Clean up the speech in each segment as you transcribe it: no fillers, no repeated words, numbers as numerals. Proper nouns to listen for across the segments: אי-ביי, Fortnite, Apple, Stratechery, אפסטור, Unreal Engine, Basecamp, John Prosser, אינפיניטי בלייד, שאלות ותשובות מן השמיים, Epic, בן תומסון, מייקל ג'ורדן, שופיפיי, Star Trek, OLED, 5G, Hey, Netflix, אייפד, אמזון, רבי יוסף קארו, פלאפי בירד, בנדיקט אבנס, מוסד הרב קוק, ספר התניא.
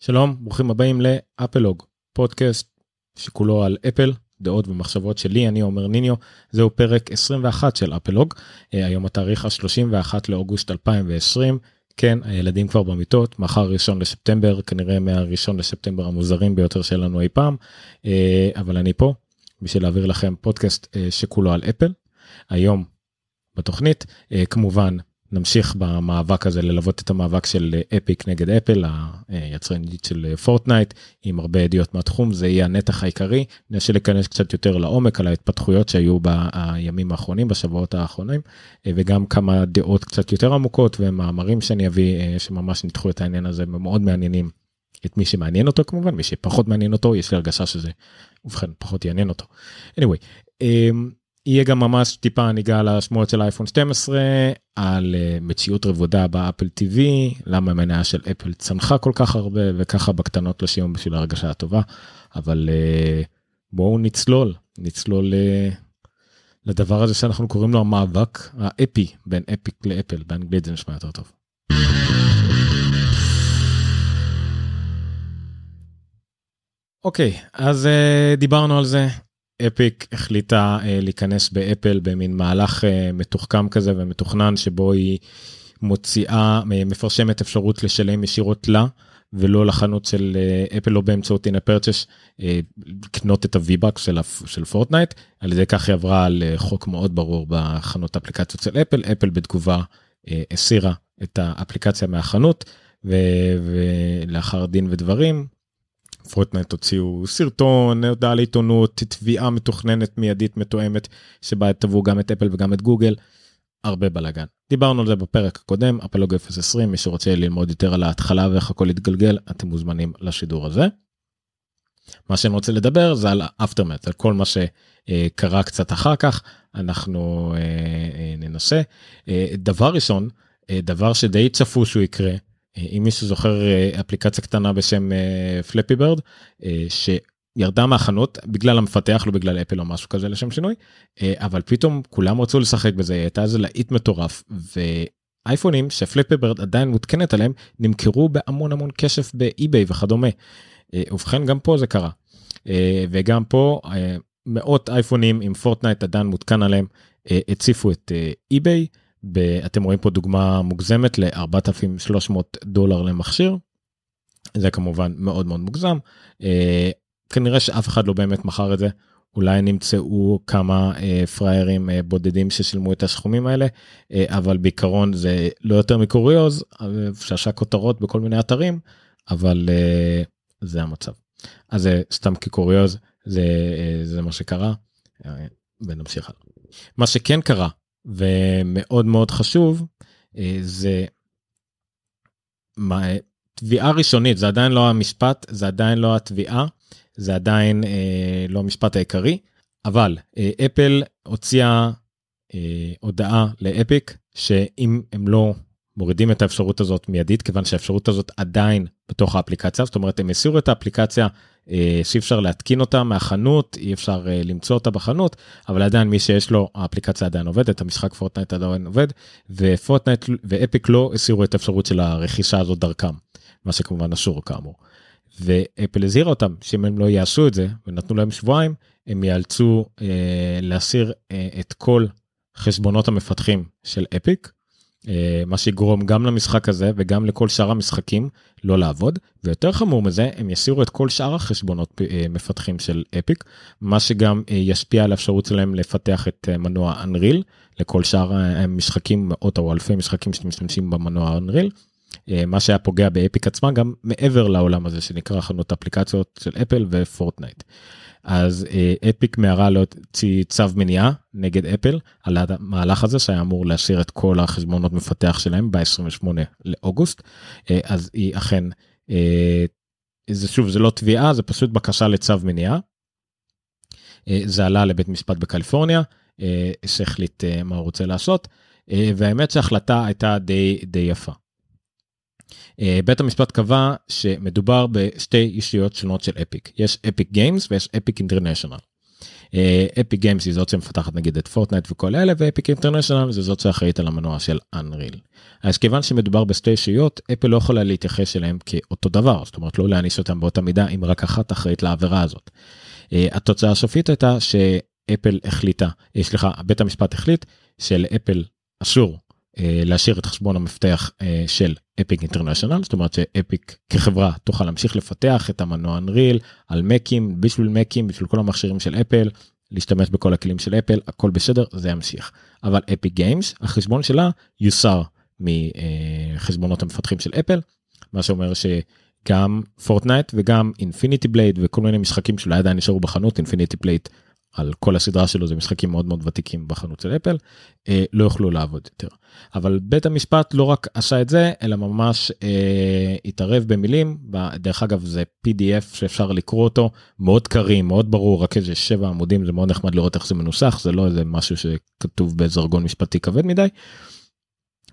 שלום, ברוכים הבאים לאפלוג, פודקאסט שכולו על אפל, דעות ומחשבות שלי, אני אומר ניניו, זהו פרק 21 של אפלוג, היום התאריך ה-31 לאוגוסט 2020, כן, הילדים כבר במיטות, מחר 1 לספטמבר, כנראה מה-1 לספטמבר המוזרים ביותר שלנו אי פעם, אבל אני פה, בשביל להעביר לכם פודקאסט שכולו על אפל, היום בתוכנית, כמובן, נמשיך במאבק הזה, ללוות את המאבק של אפיק נגד אפל, היצרנית של פורטנייט, עם הרבה עדויות מהתחום, זה יהיה הנתח העיקרי, נשאל להיכנס קצת יותר לעומק, על ההתפתחויות שהיו בימים האחרונים, בשבועות האחרונים, וגם כמה דעות קצת יותר עמוקות, ומאמרים שאני אביא, שממש ניתחו את העניין הזה, ומאוד מעניינים את מי שמעניין אותו כמובן, מי שפחות מעניין אותו, יש לי הרגשה שזה, ובכן, פחות יעניין אותו. anyway, יהיה גם ממש טיפה ניגע על השמועות של אייפון 12, על מציאות רבודה באפל TV, למה המניה של אפל צנחה כל כך הרבה, וככה בקטנות לשיום בשביל הרגשה הטובה, אבל בואו נצלול לדבר הזה שאנחנו קוראים לו המאבק האפי, בין אפיק לאפל, באנגלית זה נשמע יותר טוב. אוקיי, אז דיברנו על זה, אפיק החליטה להיכנס באפל במין מהלך מתוחכם כזה ומתוכנן שבו היא מוציאה, מפרשמת אפשרות לשלם ישירות לה ולא לחנות של אפל או באמצעות אין הפרצ'ש, לקנות את הווי-בק של פורטנייט, על ידי כך היא עברה על חוק מאוד ברור בחנות האפליקציות של אפל, אפל בתגובה הסירה את האפליקציה מהחנות ולאחר דין ודברים, פורטנייט הוציאו סרטון, הודעה לעיתונות, תביעה מתוכננת מיידית מתואמת, שבה תבעו גם את אפל וגם את גוגל, הרבה בלגן. דיברנו על זה בפרק הקודם, אפלוג 020, מי שרוצה ללמוד יותר על ההתחלה ואיך הכל התגלגל, אתם מוזמנים לשידור הזה. מה שאני רוצה לדבר זה על האפטרמט, על כל מה שקרה קצת אחר כך, אנחנו ננסה. דבר ראשון, דבר שדי צפו שהוא יקרה, אם מישהו זוכר אפליקציה קטנה בשם פלאפי בירד, שירדה מהחנות בגלל המפתח, לא בגלל אפל או משהו כזה לשם שינוי, אבל פתאום כולם רצו לשחק בזה, הייתה איזה להיט מטורף, ואייפונים שפלאפי בירד עדיין מותקנת עליהם, נמכרו בהמון המון כסף באי-ביי וכדומה, ובכן גם פה זה קרה, וגם פה מאות אייפונים עם פורטנייט עדיין מותקן עליהם, הציפו את אי-ביי, אתם רואים פה דוגמה מוגזמת ל$4,300 למכשיר, זה כמובן מאוד מאוד מוגזם, כנראה שאף אחד לא באמת מכר את זה, אולי נמצאו כמה פריירים בודדים ששילמו את הסכומים האלה, אבל בעיקרון זה לא יותר מקוריוז, שעשה כותרות בכל מיני אתרים, אבל זה המצב. אז זה סתם כקוריוז, זה מה שקרה, ונמשיך הלאה. מה שכן קרה, ומאוד מאוד חשוב, זה תביעה ראשונית, זה עדיין לא המשפט, זה עדיין לא התביעה, זה עדיין לא המשפט העיקרי, אבל אפל הוציאה הודעה לאפיק, שאם הם לא מורידים את האפשרות הזאת מיידית, כיוון שהאפשרות הזאת עדיין בתוך האפליקציה, זאת אומרת, הם הסירו את האפליקציה שאי אפשר להתקין אותה מהחנות, אי אפשר למצוא אותה בחנות, אבל עדיין מי שיש לו, האפליקציה עדיין עובדת, המשחק פורטנייט עדיין עובד, ופורטנייט ואפיק לא הסירו את האפשרות של הרכישה הזאת דרכם, מה שכמובן אסור כאמור. ואפל הזהירה אותם, שאם הם לא יעשו את זה, ונתנו להם שבועיים, הם יאלצו להסיר את כל חשבונות המפתחים של אפיק, מה שיגרום גם למשחק הזה וגם לכל שאר המשחקים לא לעבוד, ויותר חמור מזה, הם יסירו את כל שאר החשבונות מפתחים של אפיק, מה שגם ישפיע על האפשרות שלהם לפתח את מנוע Unreal, לכל שאר המשחקים או אלפי משחקים שמשתמשים במנוע Unreal, מה שהיה פוגע באפיק עצמה גם מעבר לעולם הזה שנקרא חנות אפליקציות של אפל ופורטנייט. אז אפיק מהרה להוציא צו מניעה נגד אפל על המהלך הזה שהיה אמור להשאיר את כל החשבונות מפתח שלהם ב-28 לאוגוסט, אז היא אכן, שוב זה לא תביעה, זה פשוט בקשה לצו מניעה, זה עלה לבית משפט בקליפורניה, שהחליט מה הוא רוצה לעשות, והאמת שההחלטה הייתה די יפה. בית המשפט קבע שמדובר בשתי אישיות שונות של אפיק, יש אפיק גיימס ויש אפיק אינטרנשיונל, אפיק גיימס היא זאת שמפתחת נגיד את פורטנייט וכל אלה, ואפיק אינטרנשיונל זה זאת שאחראית על המנוע של אנריל. אז כיוון שמדובר בשתי אישיות, אפל לא יכולה להתייחס אליהם כאותו דבר, זאת אומרת לא להעניש אותם באותה מידה אם רק אחת אחראית לעבירה הזאת. התוצאה השופטית הייתה שאפל החליטה, סליחה, בית המשפט החליט שלאפל אסור להשאיר את חשבון המפתח של אפיק אינטרנשיונל, זאת אומרת שאפיק כחברה תוכל להמשיך לפתח את המנוע אנריל על מקים, בשביל מקים, בשביל כל המכשירים של אפל, להשתמש בכל הכלים של אפל, הכל בסדר, זה ימשיך. אבל אפיק גיימס, החשבון שלה יוסר מחשבונות המפתחים של אפל, מה שאומר שגם פורטנייט וגם אינפיניטי בלייד וכל מיני משחקים שלא עדיין נשארו בחנות, אינפיניטי בלייד על כל הסדרה שלו, זה משחקים מאוד מאוד ותיקים בחנות של אפל, לא יוכלו לעבוד יותר. אבל בית המשפט לא רק עשה את זה, אלא ממש התערב במילים, דרך אגב זה PDF שאפשר לקרוא אותו, מאוד קרי, מאוד ברור, רק איזה 7 עמודים, זה מאוד נחמד לראות איך זה מנוסח, זה לא איזה משהו שכתוב בזרגון משפטי כבד מדי,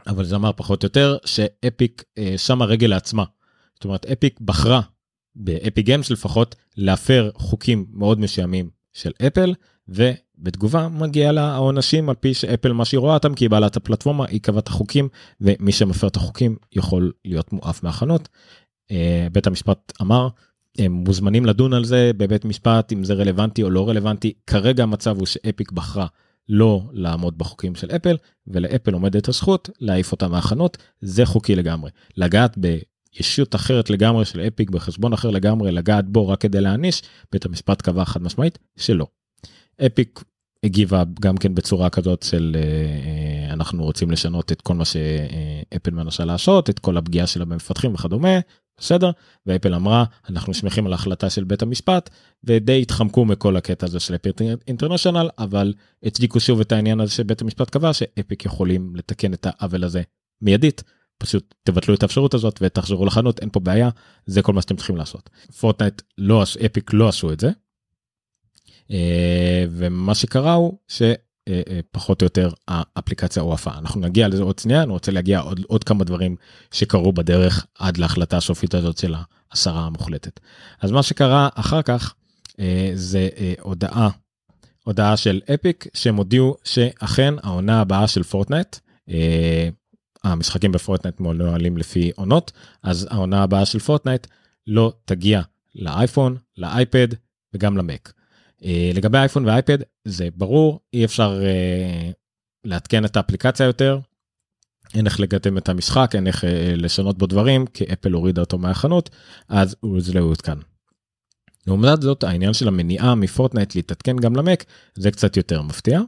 אבל זה אמר פחות או יותר, שאפיק שמה רגל לעצמה, זאת אומרת אפיק בחרה, באפיק גיימס לפחות, להפר חוקים מאוד משעמים, של אפל, ובתגובה מגיעה לה העונשים, על פי שאפל מה שהיא רואה אותם, כי היא בעלת את הפלטפורמה, היא קבעה את החוקים, ומי שמפר את החוקים, יכול להיות מואף מהחנות. בית המשפט אמר, הם מוזמנים לדון על זה, בבית משפט, אם זה רלוונטי או לא רלוונטי, כרגע המצב הוא שאפיק בחרה, לא לעמוד בחוקים של אפל, ולאפל עומדת הזכות, להעיף אותה מהחנות, זה חוקי לגמרי. לגעת ישות אחרת לגמרי של אפיק, בחשבון אחר לגמרי, לגעת בו רק כדי להעניש, בית המשפט קבע חד משמעית שלא. אפיק הגיבה גם כן בצורה כזאת של, אנחנו רוצים לשנות את כל מה שאפל מנסה לעשות, את כל הפגיעה שלה במפתחים וכדומה, בסדר? ואפל אמרה, אנחנו שמחים על ההחלטה של בית המשפט, ודי התחמקו מכל הקטע הזה של אפיק אינטרנשיונל, אבל הצדיקו שוב את העניין הזה שבית המשפט קבע, שאפיק יכולים לתקן את העוול הזה מיידית, פשוט תבטלו את האפשרות הזאת ותחזרו לחנות, אין פה בעיה, זה כל מה שאתם צריכים לעשות. פורטנייט, אפיק לא עשו את זה, ומה שקרה הוא שפחות או יותר האפליקציה הועפה. אנחנו נגיע לזה עוד שנייה, אני רוצה להגיע עוד כמה דברים שקרו בדרך עד להחלטה השופטית הזאת של ההסרה המוחלטת. אז מה שקרה אחר כך זה הודעה של אפיק, שהם הודיעו שאכן העונה הבאה של פורטנייט, המשחקים בפורטנייט מנוהלים לפי עונות, אז העונה הבאה של פורטנייט לא תגיע לאייפון, לאייפד וגם למק. לגבי האייפון והאייפד זה ברור, אי אפשר להתקן את האפליקציה יותר, אין איך לגדם את המשחק, אין איך לשנות בו דברים, כי אפל הורידה אותו מהחנות, אז זה לא יותקן. לעומת זאת, העניין של המניעה מפורטנייט להתעדכן גם למק, זה קצת יותר מפתיע.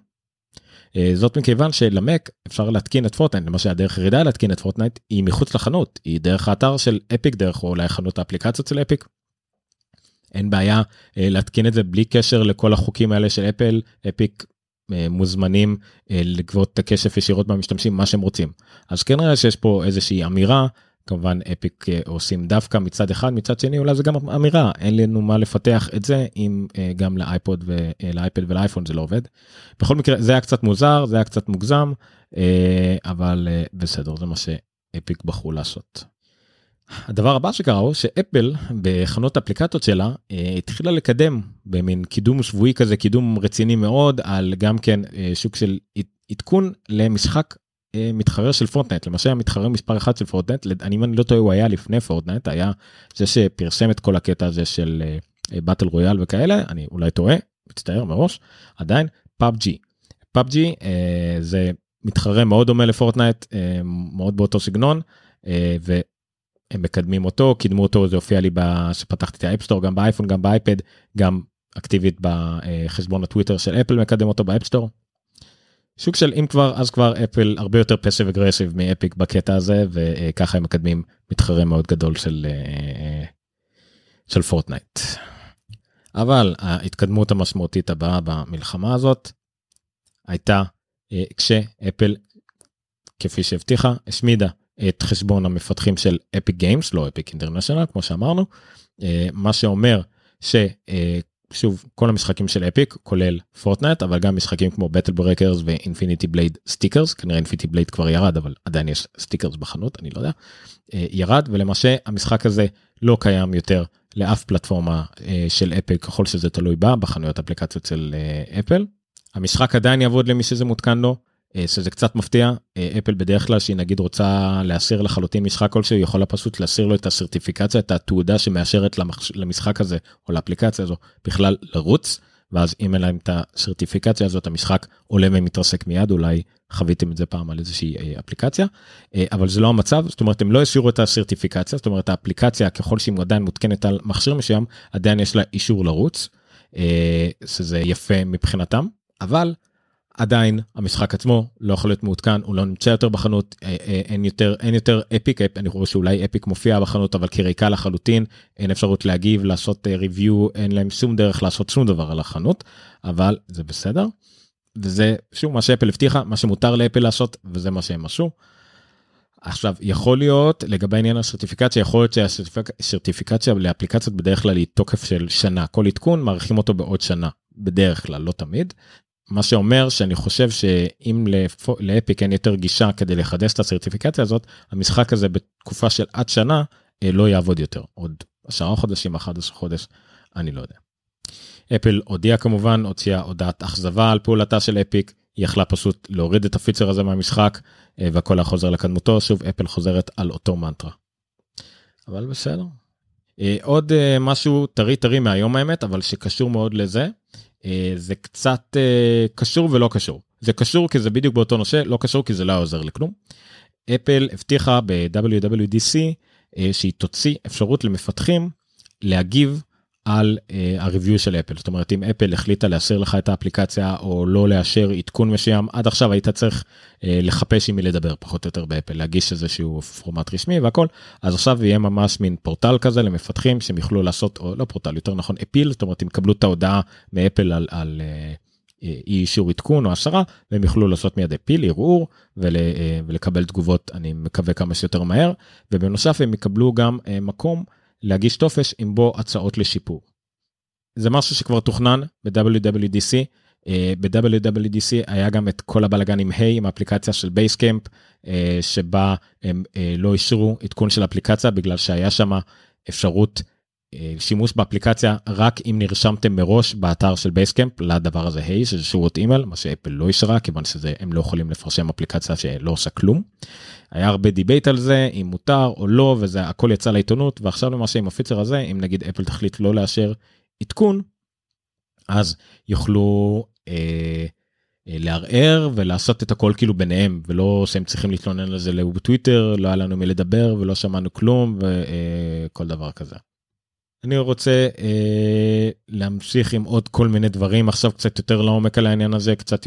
זאת מכיוון שלמק אפשר להתקין את פורטנייט, למשל הדרך ירידה להתקין את פורטנייט היא מחוץ לחנות, היא דרך האתר של אפיק, דרך אולי חנות האפליקציות של אפיק, אין בעיה להתקין את זה בלי קשר לכל החוקים האלה של אפל, אפיק מוזמנים לגבות את הכסף ישירות מהמשתמשים, מה שהם רוצים. אז כן נראה שיש פה איזושהי אמירה, כמובן אפיק עושים דווקא מצד אחד, מצד שני אולי זה גם אמירה, אין לנו מה לפתח את זה, אם גם לאייפוד ולאייפד ולאייפון זה לא עובד. בכל מקרה זה היה קצת מוזר, זה היה קצת מוגזם, אבל בסדר, זה מה שאפיק בחרו לעשות. הדבר הבא שקרה הוא שאפל בחנות האפליקציות שלה התחילה לקדם במין קידום שבועי כזה, קידום רציני מאוד, על גם כן שוק של עדכון למשחק מתחרה של פורטנייט, למשל המתחרה מספר 1 של פורטנייט, אם אני לא טועה הוא היה לפני פורטנייט, היה זה שפרסם את כל הקטע הזה של באטל רויאל וכאלה, אני אולי טועה, מצטער מראש, עדיין, PUBG. PUBG זה מתחרה מאוד דומה לפורטנייט, מאוד באותו סגנון, והם מקדמים אותו, קידמו אותו, זה הופיע לי שפתחתי את האפסטור, גם באייפון, גם באייפד, גם אקטיבית בחשבון הטוויטר של אפל, מקדם אותו באפסטור, שוק של אם כבר, אז כבר אפל הרבה יותר פסיב אגרסיב מאפיק בקטע הזה, וככה הם מקדמים מתחרה מאוד גדול של פורטנייט. אבל ההתקדמות המשמעותית הבאה במלחמה הזאת, הייתה כשאפל, כפי שהבטיחה, השמידה את חשבון המפתחים של אפיק גיימס, לא אפיק אינטרנשיונל, כמו שאמרנו, מה שאומר שוב, כל המשחקים של אפיק, כולל פורטנייט, אבל גם משחקים כמו בטל ברקרס ואינפיניטי בלייד סטיקרס, כנראה אינפיניטי בלייד כבר ירד, אבל עדיין יש סטיקרס בחנות, אני לא יודע, ירד, ולמעשה המשחק הזה לא קיים יותר לאף פלטפורמה של אפיק, ככל שזה תלוי בה, בחנויות אפליקציות של אפל. המשחק עדיין יעבוד למי שזה מותקן לו, שזה קצת מפתיע. אפל בדרך כלל, שהיא נגיד רוצה להסיר לחלוטין משחק כלשהו, היא יכולה פשוט להסיר לו את הסרטיפיקציה, את התעודה שמאשרת למשחק הזה, או לאפליקציה הזו, בכלל לרוץ, ואז אם אין להם את הסרטיפיקציה הזאת, המשחק עולה ומתרסק מיד, אולי חוויתם את זה פעם על איזושהי אפליקציה, אבל זה לא המצב, זאת אומרת, הם לא הסירו את הסרטיפיקציה, זאת אומרת, האפליקציה, ככל שהיא עדיין מותקנת על מכשיר משם, עדיין יש לה אישור לרוץ, שזה יפה מבחינתם, אבל עדיין המשחק עצמו לא יכול להיות מעודכן, הוא לא נמצא יותר בחנות, אין יותר אפיק, אני חושב שאולי אפיק מופיע בחנות, אבל כריקה לחלוטין, אין אפשרות להגיב, לעשות ריוויו, אין להם שום דרך לעשות שום דבר על החנות, אבל זה בסדר, וזה שום מה שאפל הבטיחה, מה שמותר לאפל לעשות, וזה מה שהם משהו. עכשיו, יכול להיות, לגבי עניין הסרטיפיקציה, יכול להיות שהסרטיפיקציה לאפליקציות בדרך כלל היא תוקף של שנה, כל עדכון מעריכים אותו בעוד שנה, בדרך כלל, לא תמיד. מה שאומר שאני חושב שאם לאפיק אין יותר גישה כדי לחדש את הסרטיפיקציה הזאת, המשחק הזה בתקופה של עד שנה לא יעבוד יותר. עוד 10 חודשים, 11 חודש, אני לא יודע. אפל הודיעה כמובן, הוציאה הודעת אכזבה על פעולתה של אפיק, היא יכלה פשוט להוריד את הפיצ'ר הזה מהמשחק, והכל החוזר לקדמותו, שוב אפל חוזרת על אותו מנטרה. אבל בסדר. עוד משהו טרי מהיום האמת, אבל שקשור מאוד לזה, זה קצת קשור ולא קשור. זה קשור כי זה בדיוק באותו נושא, לא קשור כי זה לא עוזר לכלום. אפל הבטיחה ב-WWDC שהיא תוציא אפשרות למפתחים להגיב על הריוויו של אפל. זאת אומרת, אם אפל החליטה להסיר לך את האפליקציה או לא לאשר עדכון משיים, עד עכשיו היית צריך לחפש עם מי לדבר פחות או יותר באפל, להגיש איזשהו פורמט רשמי והכל, אז עכשיו יהיה ממש מין פורטל כזה למפתחים שהם יוכלו לעשות, או לא פורטל, יותר נכון, אפיל, זאת אומרת, אם קבלו את ההודעה מאפל על אישור עדכון או השרה, והם יוכלו לעשות מיד אפיל, ערעור, ולקבל תגובות, אני מקווה כמה שיותר מהר, ובנוסף הם יקבלו גם מקום להגיש טופש עם בו הצעות לשיפור. זה משהו שכבר תוכנן ב-WWDC, ב-WWDC היה גם את כל הבלגן עם Hey, עם האפליקציה של Basecamp, שבה הם לא אישרו עדכון של אפליקציה, בגלל שהיה שם אפשרות שימוש באפליקציה, רק אם נרשמתם מראש באתר של Basecamp, לדבר הזה Hey, שזה שורות אימייל, מה שאפל לא אישרה, כיוון שהם לא יכולים לפרשם אפליקציה שלא עושה כלום. היה הרבה דיבייט על זה, אם מותר או לא, וזה הכל יצא לעיתונות, ועכשיו למעשה עם הפיצ'ר הזה, אם נגיד אפל תחליט לא לאשר עדכון, אז יוכלו לערער ולעשות את הכל כאילו ביניהם, ולא שהם צריכים להתלונן על זה בטוויטר, לא היה לנו מי לדבר ולא שמענו כלום וכל דבר כזה. אני רוצה להמשיך עם עוד כל מיני דברים, עכשיו קצת יותר לעומק על העניין הזה, קצת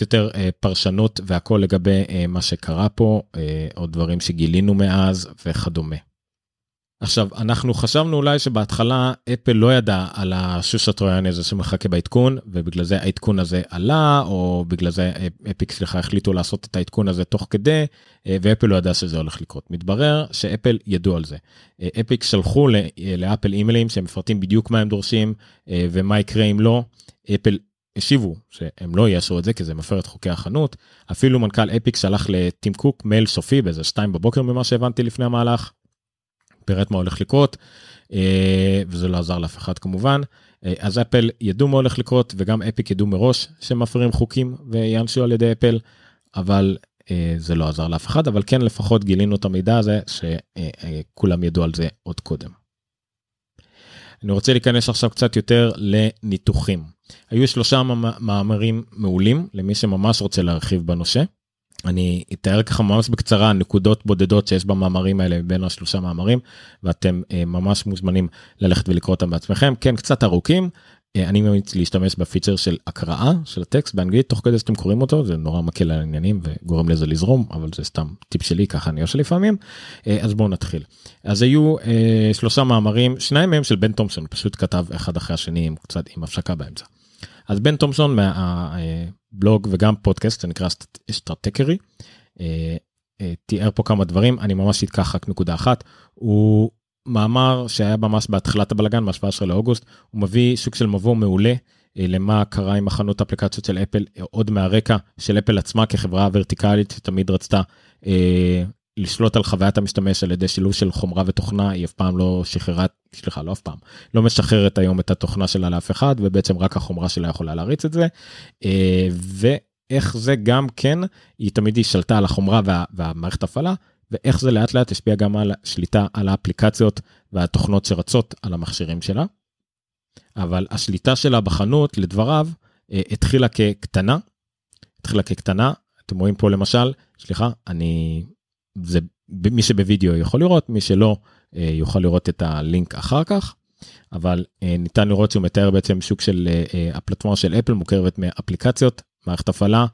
יותר פרשנות והכל לגבי מה שקרה פה, עוד דברים שגילינו מאז וכדומה. עכשיו, אנחנו חשבנו אולי שבהתחלה אפל לא ידע על השוש הטרויאני הזה שמחכה בעדכון, ובגלל זה העדכון הזה עלה, או בגלל זה אפיק, סליחה, החליטו לעשות את העדכון הזה תוך כדי, ואפל לא ידע שזה הולך לקרות. מתברר שאפל ידעו על זה. אפיק שלחו לאפל אימיילים שמפרטים בדיוק מה הם דורשים, ומה יקרה אם לא. אפל השיבו שהם לא יעשו את זה, כי זה מפר את חוקי החנות. אפילו מנכ"ל אפיק שלח לטים קוק מייל סופי, באיזה 2:00 בבוקר ממה שהבנתי לפני המהלך. פירט מה הולך לקרות, וזה לא עזר לאף אחד כמובן, אז אפל ידעו מה הולך לקרות, וגם אפיק ידעו מראש שמפרים חוקים, ויאנשו על ידי אפל, אבל זה לא עזר לאף אחד, אבל כן לפחות גילינו את המידע הזה, שכולם ידעו על זה עוד קודם. אני רוצה להיכנס עכשיו קצת יותר לניתוחים. היו 3 מאמרים מעולים, למי שממש רוצה להרחיב בנושא, אני אתאר ככה ממש בקצרה נקודות בודדות שיש במאמרים האלה בין 3 מאמרים, ואתם ממש מוזמנים ללכת ולקרוא אותם בעצמכם, כן קצת ארוכים, אני ממליץ להשתמש בפיצ'ר של הקראה של הטקסט באנגלית, תוך כדי שאתם קוראים אותו, זה נורא מקל על העניינים וגורם לזה לזרום, אבל זה סתם טיפ שלי, ככה אני עושה לפעמים, אז בואו נתחיל. אז היו 3 מאמרים, 2 מהם של בן תומסון, פשוט כתב אחד אחרי השני, קצת עם הפסקה באמצע. אז בן תומסון מהבלוג וגם פודקאסט, זה נקרא Stratechery, תיאר פה כמה דברים, אני ממש אתקח רק נקודה אחת, הוא מאמר שהיה ממש בהתחלת הבלגן, ב-17 לאוגוסט, הוא מביא שוק של מבוא מעולה, למה קרה עם החנות האפליקציות של אפל, עוד מהרקע של אפל עצמה כחברה ורטיקלית, שתמיד רצתה לשלוט על חוויית המשתמש על ידי שילוב של חומרה ותוכנה, היא אף פעם לא שחררת, סליחה, לא אף פעם, לא משחררת היום את התוכנה שלה לאף אחד, ובעצם רק החומרה שלה יכולה להריץ את זה, ואיך זה גם כן, היא תמיד שלטה על החומרה והמערכת הפעלה, ואיך זה לאט לאט השפיע גם על השליטה על האפליקציות והתוכנות שרצות על המכשירים שלה, אבל השליטה שלה בחנות, לדבריו, התחילה כקטנה, אתם רואים פה למשל, סליחה, זה מי שבווידאו יכול לראות, מי שלא יוכל לראות את הלינק אחר כך, אבל ניתן לראות שהוא מתאר בעצם שוק של הפלטפורמה של אפל, מוכרת מאפליקציות, מערכת הפעלה,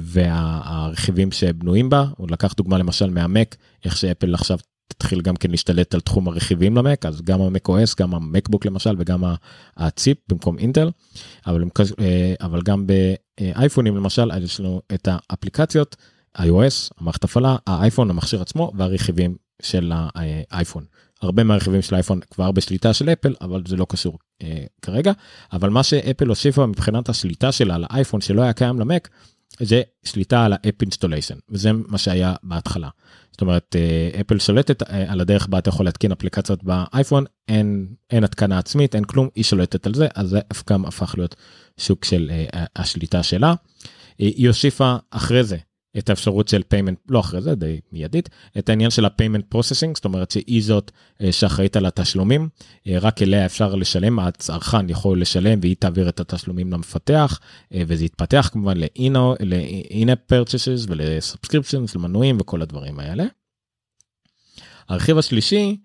והרכיבים שבנויים בה, הוא לקח דוגמה למשל מהמק, איך שאפל עכשיו תתחיל גם כן להשתלט על תחום הרכיבים למק, אז גם המק OS, גם המקבוק למשל, וגם הציפ במקום אינטל, אבל גם באייפונים למשל, יש לנו את האפליקציות, iOS, המערכת הפעלה, האייפון, המכשיר עצמו, והרכיבים של האייפון. הרבה מהרכיבים של האייפון כבר בשליטה של אפל, אבל זה לא קשור כרגע, אבל מה שאפל הוסיפה מבחינת השליטה שלה על האייפון שלא היה קיים למק, זה שליטה על האפ אינסטוליישן, וזה מה שהיה בהתחלה. זאת אומרת, אפל שולטת על הדרך בה אתה יכול להתקין אפליקציות באייפון, אין התקנה עצמית, אין כלום, היא שולטת על זה, אז זה גם הפך להיות שוק של השליטה שלה. היא הוסיפה אחרי זה, את האפשרות של payment, לא אחרי זה, די מיידית, את העניין של ה-payment processing, זאת אומרת שהיא זאת שאחראית על התשלומים, רק אליה אפשר לשלם, הצרכן יכול לשלם, והיא תעביר את התשלומים למפתח, וזה יתפתח כמובן ל-in-app purchases, ול-subscriptions, למנויים, וכל הדברים האלה. הרכיב השלישי,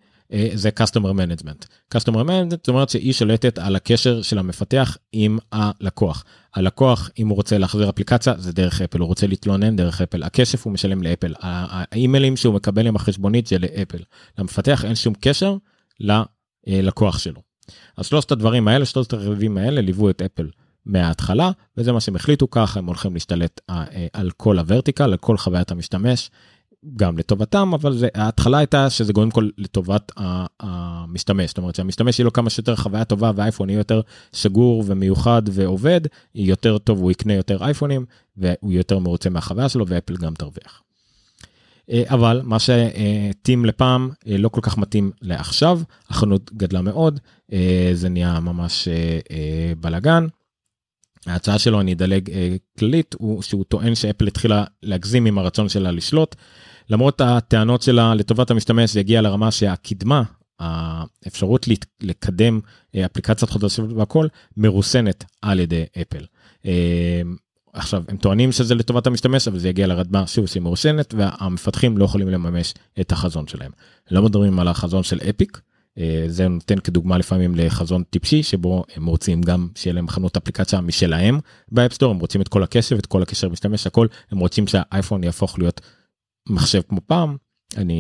זה customer management. customer management, זאת אומרת שהיא שולטת על הקשר של המפתח עם הלקוח. הלקוח, אם הוא רוצה להחזיר אפליקציה, זה דרך אפל, הוא רוצה להתלונן דרך אפל, הכסף הוא משלם לאפל, האימיילים שהוא מקבל עם החשבונית זה לאפל, למפתח אין שום קשר ללקוח שלו. אז שלושת הדברים האלה, שלושת הרביבים האלה, ליוו את אפל מההתחלה, וזה מה שהם החליטו כך, הם הולכים להשתלט על כל הוורטיקל, על כל חוויית המשתמש, גם לטובתם, אבל ההתחלה הייתה שזה קודם כל לטובת המשתמש, זאת אומרת שהמשתמש יהיה לו כמה שיותר חוויה טובה, והאייפון יהיה יותר סגור ומיוחד ועובד, יהיה יותר טוב, הוא יקנה יותר אייפונים, והוא יותר מרוצה מהחוויה שלו, ואפל גם תרוויח. אבל מה שתים לפעם לא כל כך מתאים לעכשיו, החנות גדלה מאוד, זה נהיה ממש בלגן, ההצעה שלו, אני אדלג כללית, הוא שהוא טוען שאפל התחילה להגזים עם הרצון שלה לשלוט, למרות הטענות שלה לטובת המשתמש, זה הגיע לרמה שהקדמה, האפשרות לקדם אפליקציית חדשות והכל, מרוסנת על ידי אפל. עכשיו, הם טוענים שזה לטובת המשתמש, אבל זה יגיע לרדמה שוב שהיא מרוסנת, והמפתחים לא יכולים לממש את החזון שלהם. לא מדברים על החזון של אפיק, זה נותן כדוגמה לפעמים לחזון טיפשי, שבו הם רוצים גם שיהיה להם חנות אפליקציה משלהם באפסטור, הם רוצים את כל הקשב, את כל הקשר משתמש, הכל, הם רוצים שהאייפון יהפוך להיות מחשב כמו פעם,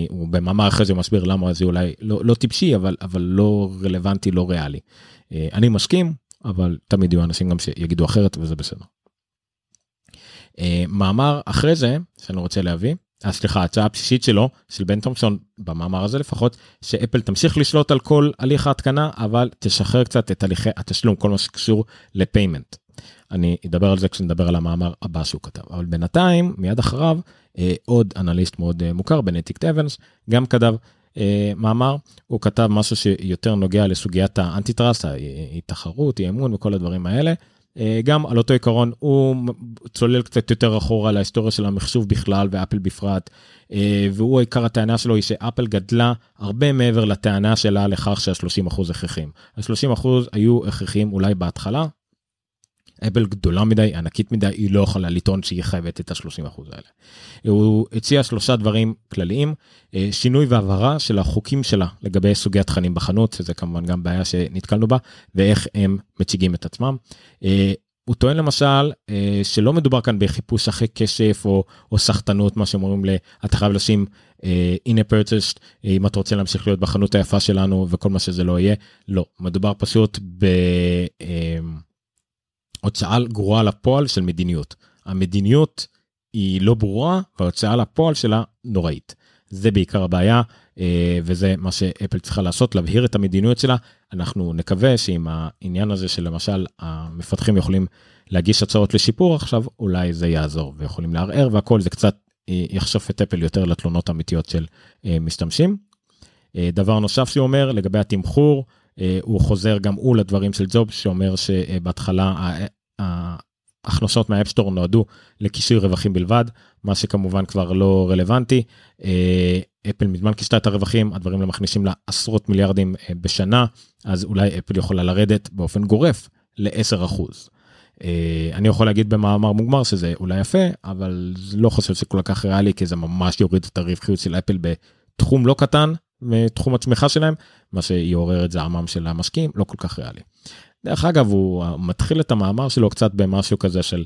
הוא במאמר אחרי זה מסביר למה זה אולי לא טיפשי, אבל לא רלוונטי, לא ריאלי. אני משכים, אבל תמיד יהיו אנשים גם שיגידו אחרת, וזה בסדר. מאמר אחרי זה, שאני רוצה להביא, סליחה, ההצעה הבסיסית שלו, של בן תומפסון, במאמר הזה לפחות, שאפל תמשיך לשלוט על כל הליך ההתקנה, אבל תשחרר קצת את הליכי התשלום, כל מה שקשור לפיימנט. אני אדבר על זה כשנדבר על המאמר הבא שהוא כתב. אבל בינתיים, מיד אחריו, עוד אנליסט מאוד מוכר, בנדיקט אבנס, גם כתב מאמר, הוא כתב משהו שיותר נוגע לסוגיית האנטיטרסט, התחרות, האמון וכל הדברים האלה, גם על אותו עיקרון, הוא צולל קצת יותר אחורה על ההיסטוריה של המחשוב בכלל ואפל בפרט, והוא עיקר הטענה שלו היא שאפל גדלה הרבה מעבר לטענה שלה לכך שה-30% הכרחיים. ה-30% היו הכרחיים אולי בהתחלה, אפל גדולה מדי, ענקית מדי, היא לא יכולה לטעון שהיא חייבת את ה-30% האלה. הוא הציע 3 דברים כלליים, שינוי והבהרה של החוקים שלה לגבי סוגי התכנים בחנות, שזה כמובן גם בעיה שנתקלנו בה, ואיך הם מציגים את עצמם. הוא טוען למשל, שלא מדובר כאן בחיפוש אחרי כשף או סחטנות, מה שאומרים אתה חייב לשים in-app purchase, אם אתה רוצה להמשיך להיות בחנות היפה שלנו, וכל מה שזה לא יהיה, לא. מדובר פשוט הוצאה גרועה לפועל של מדיניות. המדיניות היא לא ברורה, וההוצאה לפועל שלה נוראית. זה בעיקר הבעיה, וזה מה שאפל צריכה לעשות, להבהיר את המדיניות שלה. אנחנו נקווה שעם העניין הזה של למשל, המפתחים יכולים להגיש הצעות לשיפור עכשיו, אולי זה יעזור, ויכולים לערער, והכל זה קצת יחשוף את אפל יותר לתלונות אמיתיות של משתמשים. דבר נוסף שהוא אומר, לגבי התמחור, הוא חוזר גם הוא לדברים של ג'וב, שאומר שבהתחלה ההכנסות מהאפסטור נועדו לכיסוי רווחים בלבד, מה שכמובן כבר לא רלוונטי. אפל מזמן כיסתה את הרווחים, הדברים מכניסים לה עשרות מיליארדים בשנה, אז אולי אפל יכולה לרדת באופן גורף ל-10%. אני יכול להגיד במאמר מוגמר שזה אולי יפה, אבל לא חושב שכל כך ריאלי, כי זה ממש יוריד את הרווחיות של אפל בתחום לא קטן, מתחום הצמיחה שלהם, מה שיעורר את זעמם של המשקיעים, לא כל כך ריאלי. דרך אגב, הוא מתחיל את המאמר שלו קצת במשהו כזה של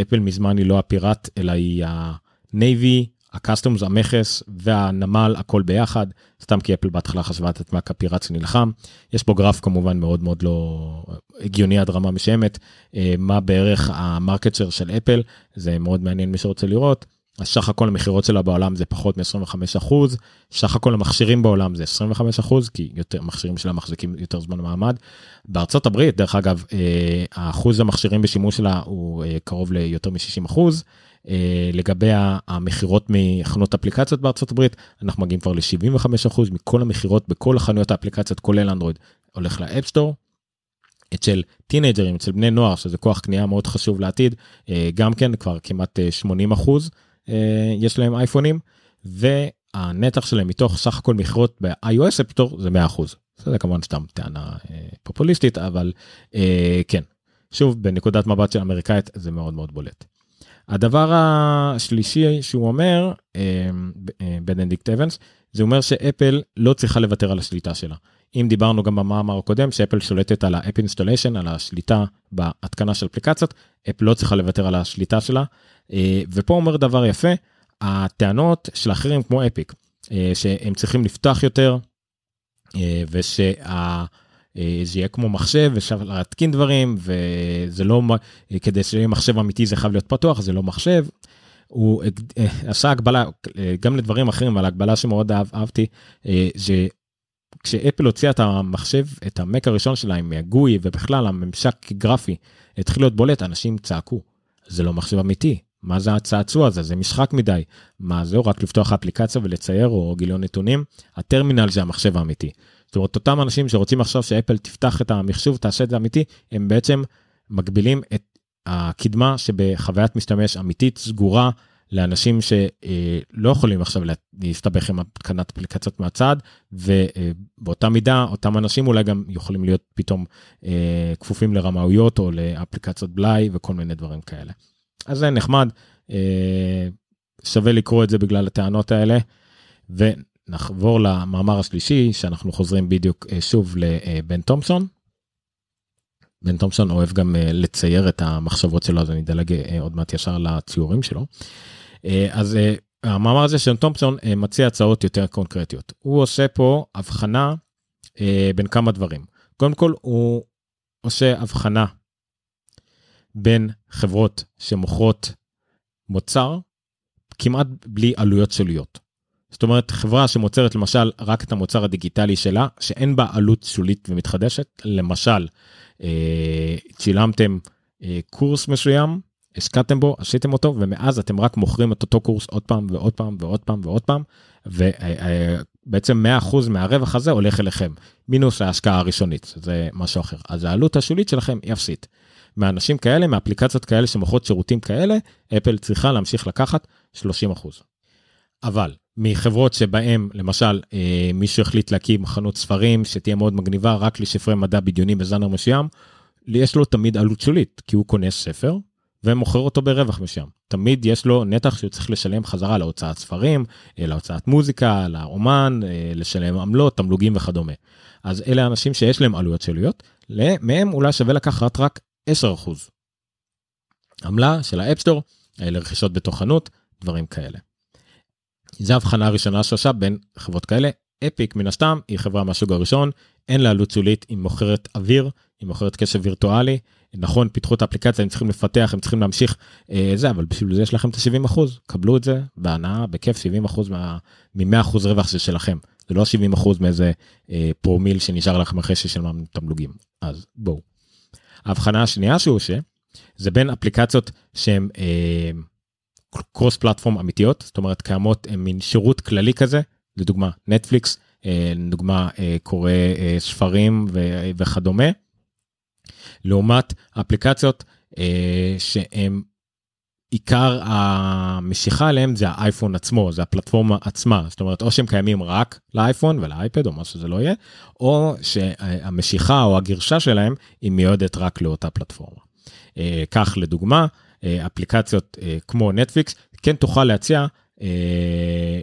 אפל מזמן היא לא הפיראט, אלא היא הנייבי, הקסטומס, המכס והנמל, הכל ביחד, סתם כי אפל בהתחלה חשבה את עצמה כפיראט שנלחם. יש פה גרף כמובן מאוד מאוד לא הגיוני עד רמה משעמת, מה בערך המרקט שייר של אפל, זה מאוד מעניין מי שרוצה לראות, אז שח הכל המחירות שלה בעולם זה פחות מ-25%, שח הכל המכשירים בעולם זה 25%, כי יותר, המכשירים שלה מחזיקים יותר זמן מעמד. בארצות הברית, דרך אגב, האחוז המכשירים בשימוש שלה הוא קרוב ליותר מ-60%, לגבי המחירות מחנות אפליקציות בארצות הברית, אנחנו מגיעים כבר ל-75% מכל המחירות בכל החנויות האפליקציות, כולל אנדרואיד, הולך לאפסטור, אצל טינג'רים, אצל בני נוער, שזה כוח קנייה מאוד חשוב לעתיד, גם כן כבר כמעט 80%, יש להם אייפונים, והנתח שלהם מתוך סך הכל מכירות ב-iOS אפסטור זה 100%. זה כמובן סתם טענה פופוליסטית, אבל כן. שוב, בנקודת מבט של אמריקאית זה מאוד מאוד בולט. הדבר השלישי שהוא אומר, בנדיקט אבנס, זה אומר שאפל לא צריכה לוותר על השליטה שלה. אם דיברנו גם במאמר הקודם, שאפל שולטת על ה-App Installation, על השליטה בהתקנה של אפליקציות, אפל לא צריכה לוותר על השליטה שלה, ופה אומר דבר יפה, הטענות של אחרים כמו אפיק, שהם צריכים לפתוח יותר, וזה יהיה כמו מחשב, ושאפשר להתקין דברים, וזה לא, כדי שיהיה מחשב אמיתי זה חייב להיות פתוח, זה לא מחשב, הוא עשה הגבלה, גם לדברים אחרים, אבל ההגבלה שמאוד אהבתי, זה כשאפל הוציאה את המחשב, את המק הראשון שלה עם הגוי, ובכלל הממשק גרפי, התחיל להיות בולט, אנשים צעקו, זה לא מחשב אמיתי, מה זה הצעצוע הזה, זה משחק מדי, מה זה, רק לפתוח האפליקציה ולצייר, או גיליון נתונים, הטרמינל זה המחשב האמיתי, זאת אומרת, אותם אנשים שרוצים עכשיו שאפל תפתח את המחשוב, תעשה את זה אמיתי, הם בעצם מגבילים את הקדמה, שבחוויית משתמש אמיתית סגורה, לאנשים שלא יכולים עכשיו להסתבך עם התקנת אפליקציות מהצד, ובאותה מידה, אותם אנשים אולי גם יכולים להיות פתאום כפופים לרמאויות, או לאפליקציות בלי, וכל מיני דברים כאלה. אז זה נחמד, שווה לקרוא את זה בגלל הטענות האלה, ונחבור למאמר השלישי, שאנחנו חוזרים בדיוק שוב לבן תומפסון. בן תומפסון אוהב גם לצייר את המחשבות שלו, אז אני אדלג עוד מעט ישר לציורים שלו. אז המאמר הזה של תומפסון מציע הצעות יותר קונקרטיות. הוא עושה פה הבחנה בין כמה דברים. קודם כל, הוא עושה הבחנה בין חברות שמוכרות מוצר, כמעט בלי עלויות שוליות. זאת אומרת, חברה שמוצרת למשל רק את המוצר הדיגיטלי שלה, שאין בה עלות שולית ומתחדשת, למשל, צילמתם קורס מסוים, השקעתם בו, עשיתם אותו, ומאז אתם רק מוכרים את אותו קורס עוד פעם ועוד פעם ועוד פעם ועוד פעם, ובעצם 100% מהרווח הזה הולך אליכם, מינוס ההשקעה הראשונית, זה משהו אחר. אז העלות השולית שלכם היא אפסית. מאנשים כאלה, מאפליקציות כאלה שמוכרות שירותים כאלה, אפל צריכה להמשיך לקחת 30%. אבל מחברות שבהם, למשל, מישהו החליט להקים חנות ספרים, שתהיה מאוד מגניבה, רק לספרי מדע בדיוני בז'אנר מסוים, יש לו תמיד עלות שולית, כי הוא קונה ספר, ומוכר אותו ברווח מסוים. תמיד יש לו נתח שהוא צריך לשלם חזרה להוצאת ספרים, להוצאת מוזיקה, לאומן, לשלם עמלות, תמלוגים וכדומה. אז אלה אנשים שיש להם עלויות שוליות, מהם אולי שווה לקחת רק 10%. עמלה של האפסטור, לרכישות בתוכנות, דברים כאלה. זו הבחנה הראשונה שעושה בין חברות כאלה. אפיק מן הסתם היא חברה מהשוג הראשון, אין לה עלות שולית, היא מוכרת אוויר, היא מוכרת קשב וירטואלי, נכון, פיתחו את האפליקציה, הם צריכים לפתח, הם צריכים להמשיך זה, אבל בשביל זה יש לכם את ה-70%, קבלו את זה בהנאה, בכיף, 70% מ-100% רווח זה שלכם, זה לא 70% מאיזה פרומיל שנשאר לכם אחרי ששלמם תמלוגים, אז בואו. ההבחנה השנייה שהוא עושה, זה בין אפליקציות שהן קרוס פלטפורם אמיתיות, זאת אומרת קיימות מין שירות כללי כזה, לדוגמה נטפליקס, לדוגמה קורא ספרים וכדומה, לעומת אפליקציות שהם עיקר המשיכה עליהם זה האייפון עצמו, זה הפלטפורמה עצמה, זאת אומרת או שהם קיימים רק לאייפון ולאייפד או מה שזה לא יהיה, או שהמשיכה או הגרשה שלהם היא מיועדת רק לאותה פלטפורמה. כך לדוגמה, אפליקציות כמו נטפליקס, כן תוכל להציע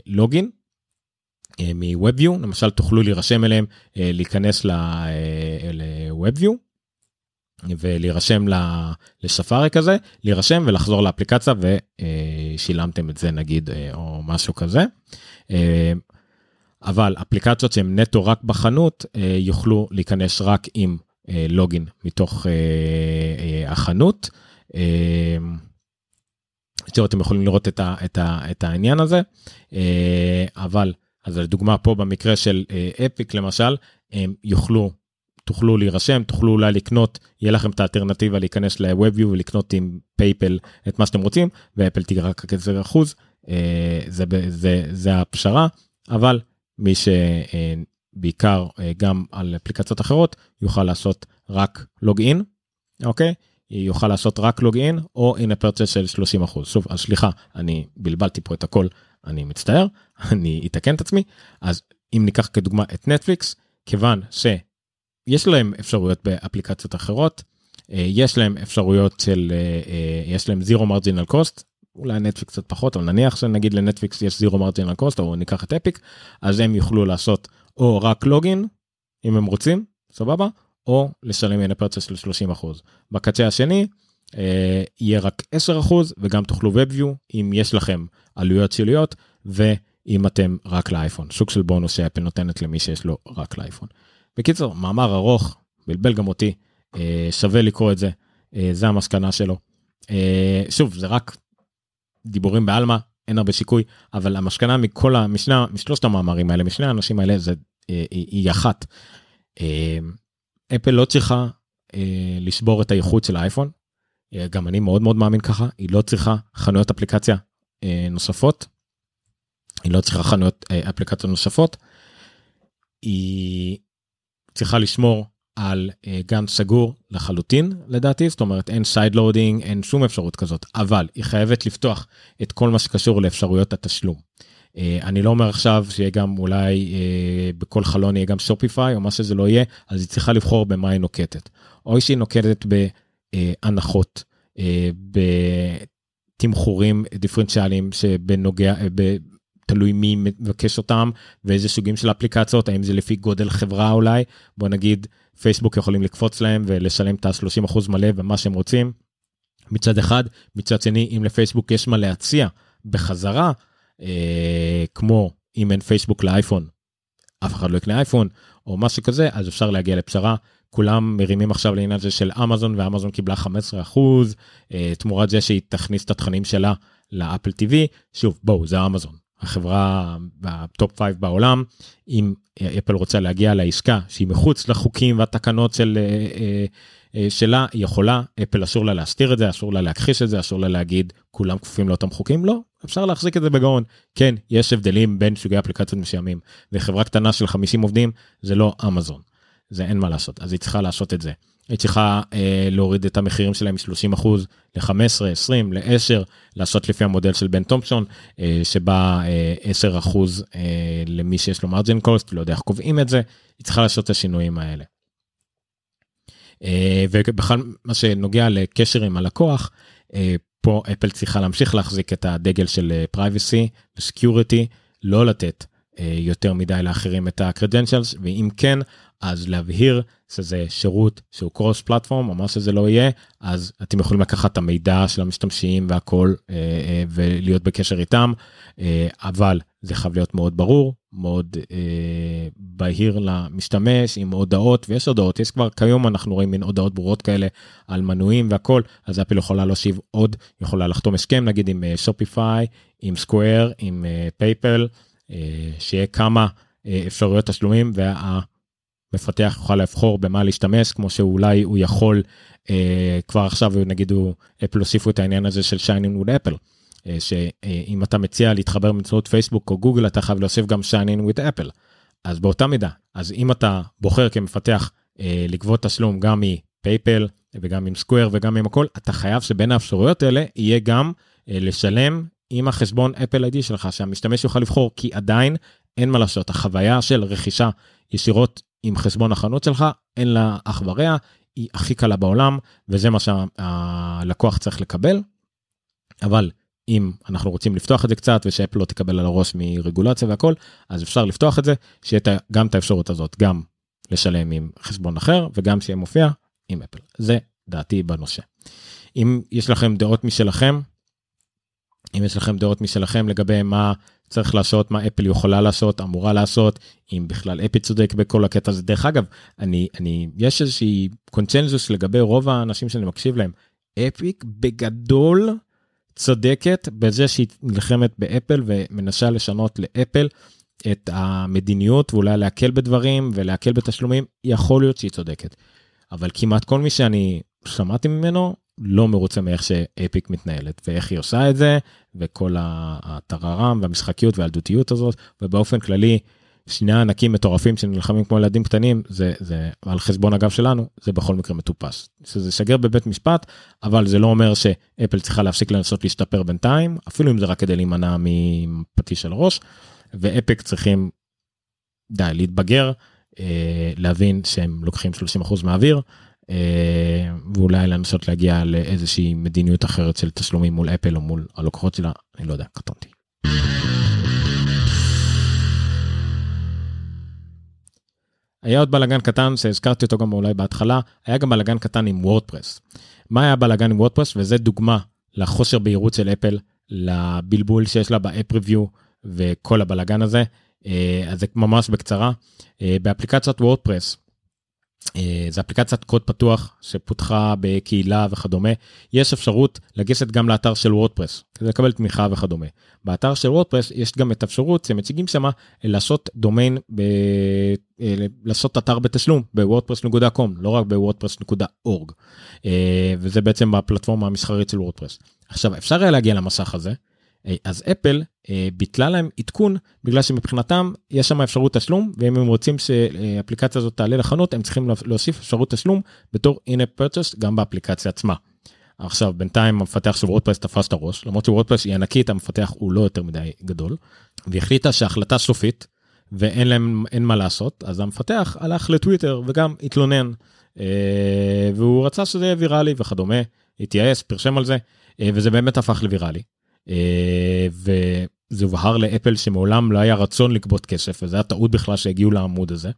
לוגין, מ-WebView, למשל תוכלו להירשם אליהם, להיכנס ל-WebView, ולהירשם לספארי כזה, להירשם ולחזור לאפליקציה, ושילמתם את זה נגיד, או משהו כזה, אבל אפליקציות שהן נטו רק בחנות, יוכלו להיכנס רק עם לוגין מתוך החנות, אתם יכולים לראות את העניין הזה, אבל אז לדוגמה פה במקרה של אפיק למשל, הם תוכלו להירשם, תוכלו אולי לקנות, יהיה לכם את האלטרנטיבה להיכנס ל-WebView ולקנות עם PayPal את מה שאתם רוצים, ואפל תגרק כזה אחוז, זה הפשרה, אבל מי שבעיקר גם על אפליקציות אחרות, יוכל לעשות רק לוגין, אוקיי? יוכל לעשות רק לוגין, או in a purchase של 30%. שוב, אז סליחה, אני בלבלתי פה את הכל, אני מצטער, אני אתקן את עצמי, אז אם ניקח כדוגמה את נטפליקס, כיוון שיש להם אפשרויות באפליקציות אחרות, יש להם אפשרויות של, יש להם zero marginal cost, אולי נטפליקס קצת פחות, אבל נניח שנגיד לנטפליקס יש zero marginal cost, או ניקח את אפיק, אז הם יוכלו לעשות או רק לוגין, אם הם רוצים, סבבה, או לשלם in a purchase של 30%. בקצה השני, יהיה רק 10%, וגם תוכלו WebView, אם יש לכם עלויות שילויות, ואם אתם רק לאייפון. שוק של בונוס שאפל נותנת למי שיש לו רק לאייפון. בקיצור, מאמר ארוך, בלבל גם אותי, שווה לקרוא את זה, זה המסקנה שלו. שוב, זה רק דיבורים בעלמה, אין הרבה שיקוי, אבל המסקנה מכל המשנה, משלושת המאמרים האלה, משני האנשים האלה, זה היא אחת. אפל לא צריכה לשבור את האיכות של האייפון, גם אני מאוד מאוד מאמין ככה, היא לא צריכה חנויות אפליקציה נוספות, היא לא צריכה חנויות אפליקציה נוספות, היא צריכה לשמור על גן סגור לחלוטין לדעתי, זאת אומרת אין סייד לודינג, אין שום אפשרות כזאת, אבל היא חייבת לפתוח את כל מה שקשור לאפשרויות התשלום. אני לא אומר עכשיו שיהיה גם אולי בכל חלון יהיה גם שופיפיי או מה שזה לא יהיה, אז היא צריכה לבחור במה היא נוקטת, או שהיא נוקטת בהנחות, בתמחורים דיפרנציאליים שבנוגע, תלוי מי מבקש אותם, ואיזה סוגים של אפליקציות, האם זה לפי גודל חברה אולי, בוא נגיד פייסבוק יכולים לקפוץ להם ולשלם את ה-30% מלא במה שהם רוצים, מצד אחד, מצד שני אם לפייסבוק יש מה להציע בחזרה, כמו אם אין פייסבוק לאייפון, אף אחד לא יקנה אייפון, או משהו כזה, אז אפשר להגיע לפשרה, כולם מרימים עכשיו לעניין הזה של אמזון, ואמזון קיבלה 15%, תמורת זה שהיא תכניס את התכנים שלה לאפל טיווי, שוב, בואו, זה אמזון, החברה בטופ 5 בעולם, אם אפל רוצה להגיע לעסקה, שהיא מחוץ לחוקים והתקנות שלה, היא יכולה, אפל אסור לה להסתיר את זה, אסור לה להכחיש את זה, אסור לה להגיד, כולם כפופים לאותם חוקים, לא, אפשר להחזיק את זה בגאון, כן, יש הבדלים בין סוגי אפליקציות משיימים, וחברה קטנה של 50 עובדים, זה לא אמזון, זה אין מה לעשות, אז היא צריכה לעשות את זה, היא צריכה להוריד את המחירים שלהם 30% ל-15, 20, ל-10, לעשות לפי המודל של בן תומפסון, שבה 10% למי שיש לו מרג'ין קוסט, לא יודע איך קובעים את זה, היא צריכה לעשות את השינויים האלה. ובכלל מה שנוגע לקשר עם הלקוח, פה אפל צריכה להמשיך להחזיק את הדגל של פרייבסי וסקיוריטי, לא לתת יותר מדי לאחרים את הקרדנשלס, ואם כן, אז להבהיר שזה שירות שהוא קרוס פלטפורם, או מה שזה לא יהיה, אז אתם יכולים לקחת את המידע של המשתמשים והכל, ולהיות בקשר איתם, אבל זה חייב להיות מאוד ברור, מאוד בהיר למשתמש, עם הודעות, ויש הודעות, יש כבר כיום אנחנו רואים מין הודעות ברורות כאלה, על מנויים והכל, אז אפל יכולה להושיב עוד, יכולה לחתום הסכם, נגיד עם שופיפיי, עם סקוואר, עם פייפל, שיהיה כמה אפשרויות תשלומים, והמפתח יוכל לבחור במה להשתמש, כמו שאולי הוא יכול, כבר עכשיו נגידו, אפל הוסיפו את העניין הזה של שיינינג מול אפל, שאם אתה מציע להתחבר באמצעות פייסבוק או גוגל, אתה חייב להוסיף גם sign in with Apple. אז באותה מידה, אז אם אתה בוחר כמפתח לגבות תשלום גם מפייפל וגם עם סקוואר וגם עם הכל, אתה חייב שבין האפשרויות האלה יהיה גם לשלם עם החשבון אפל איי-די שלך, שהמשתמש יוכל לבחור, כי עדיין אין מה לעשות. החוויה של רכישה ישירות עם חשבון החנות שלך, אין לה אח ורע, היא הכי קלה בעולם, וזה מה שהלקוח צריך לקבל. אבל אם אנחנו רוצים לפתוח את זה קצת, ושאפל לא תקבל על הראש מרגולציה והכל, אז אפשר לפתוח את זה, שיהיה גם את האפשרות הזאת, גם לשלם עם חשבון אחר, וגם שיהיה מופיע עם אפל. זה דעתי בנושא. אם יש לכם דעות משלכם, לגבי מה צריך לעשות, מה אפל יכולה לעשות, אמורה לעשות, אם בכלל אפי צודק בכל הקטע הזה. דרך אגב, יש איזושהי קונצנזוס לגבי רוב האנשים שאני מקשיב להם. אפיק בגדול צודקת בזה שהיא נלחמת באפל ומנסה לשנות לאפל את המדיניות, ואולי להקל בדברים ולהקל בתשלומים, יכול להיות שהיא צודקת. אבל כמעט כל מי שאני שמעתי ממנו, לא מרוצה מאיך שאפיק מתנהלת, ואיך היא עושה את זה, וכל הטררם והמשחקיות והילדותיות הזאת, ובאופן כללי, שני הענקים מטורפים שנלחמים כמו ילדים קטנים, זה על חשבון הגב שלנו, זה בכל מקרה מטופס. זה שגר בבית משפט, אבל זה לא אומר שאפל צריכה להפסיק לנסות להשתפר בינתיים, אפילו אם זה רק כדי להימנע מפטיש על ראש, ואפיק צריכים להתבגר, להבין שהם לוקחים 30% מהאוויר, ואולי לנסות להגיע לאיזושהי מדיניות אחרת של תשלומים מול אפל או מול הלקוחות שלה, אני לא יודע, קטונתי. היה עוד בלגן קטן, שהזכרתי אותו גם אולי בהתחלה, היה גם בלגן קטן עם וורדפרס. מה היה בלגן עם וורדפרס? וזה דוגמה לחוסר בהירות של אפל, לבלבול שיש לה באפ ריוויו וכל הבלגן הזה, אז זה ממש בקצרה. באפליקציית וורדפרס, זו אפליקציית קוד פתוח שפותחה בקהילה וכדומה, יש אפשרות לגשת גם לאתר של וורדפרס, כדי לקבל תמיכה וכדומה. באתר של וורדפרס יש גם את אפשרות שמציגים שמה לעשות דומיין, לעשות אתר בתשלום ב-wordpress.com, לא רק ב-wordpress.org, וזה בעצם הפלטפורמה המסחרית של וורדפרס. עכשיו אפשר היה להגיע למסך הזה, אז אפל ביטלה להם עדכון, בגלל שמבחינתם יש שם אפשרות תשלום, ואם הם רוצים שהאפליקציה הזאת תעלה לחנות, הם צריכים להוסיף אפשרות תשלום בתור in-app purchase גם באפליקציה עצמה. עכשיו, בינתיים המפתח של וורדפרס תפס את הראש, למרות שוורדפרס היא ענקית, המפתח הוא לא יותר מדי גדול, והחליטה שההחלטה סופית, ואין להם מה לעשות, אז המפתח הלך לטוויטר וגם התלונן, והוא רצה שזה יהיה ויראלי וכדומה, התייעץ, פרשם על זה, וזה באמת הפך לויראלי. וזה הובהר לאפל שמעולם לא היה רצון לקבות כסף, וזה היה טעות בכלל שהגיעו לעמוד הזה,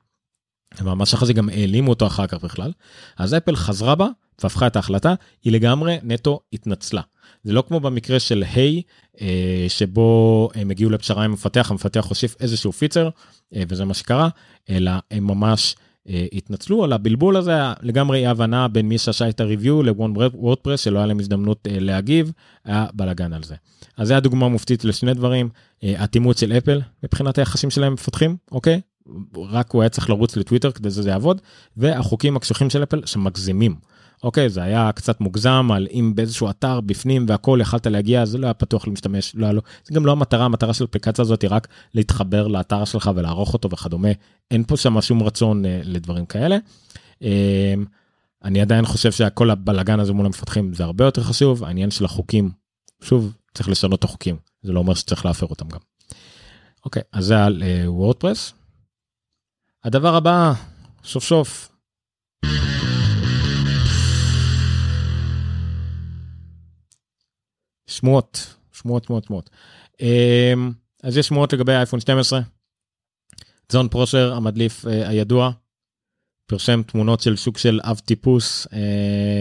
והמשך הזה גם העלימו אותו אחר כך בכלל. אז אפל חזרה בה והפכה את ההחלטה, היא לגמרי נטו התנצלה. זה לא כמו במקרה של Hey, שבו הם הגיעו לפשרה עם המפתח, המפתח הוסיף איזשהו פיצר, וזה מה שקרה, אלא הם ממש התנצלו על הבלבול הזה, לגמרי היא הבנה בין מי שעשה את הריוויו ל-WordPress, שלא היה להם הזדמנות להגיב, היה בלגן על זה. אז זה הדוגמה מופתית לשני דברים, התימות של אפל, מבחינת היחסים שלהם מפתחים, אוקיי? רק הוא היה צריך לרוץ לטוויטר כדי זה יעבוד, והחוקים הקשוחים של אפל שמגזימים. אוקיי, זה היה קצת מוגזם, על אם באיזשהו אתר בפנים והכל יכלת להגיע, זה לא היה פתוח למשתמש, לא היה לו, זה גם לא המטרה, המטרה של האפליקציה הזאת היא רק להתחבר לאתר שלך ולערוך אותו וכדומה, אין פה שם שום רצון לדברים כאלה. אני עדיין חושב שכל הבלגן הזה מול המפתחים זה הרבה יותר חשוב, העניין של החוקים, שוב, צריך לשנות את החוקים, זה לא אומר שצריך להפר אותם גם. אוקיי, אז זה על וורדפרס. הדבר הבא, סוף סוף, שמועות. אז יש שמועות לגבי האייפון 12. ג'ון פרוסר, המדליף הידוע, פרשם תמונות של שוק של אב טיפוס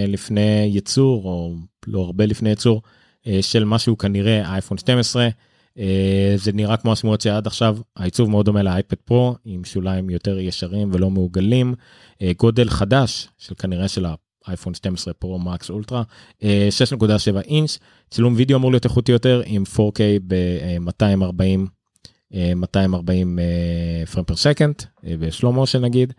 לפני ייצור, או לא הרבה לפני ייצור, של משהו כנראה האייפון 12. זה נראה כמו השמועות שעד עכשיו, העיצוב מאוד דומה לאייפד פרו, עם שוליים יותר ישרים ולא מעוגלים, גודל חדש של כנראה של האייפון 12 פרו מקס אולטרה, 6.7 אינץ', צילום וידאו אמור להיות איכותי יותר, עם 4K ב-240 פריים פר סקנד, בשלום מושן נגיד,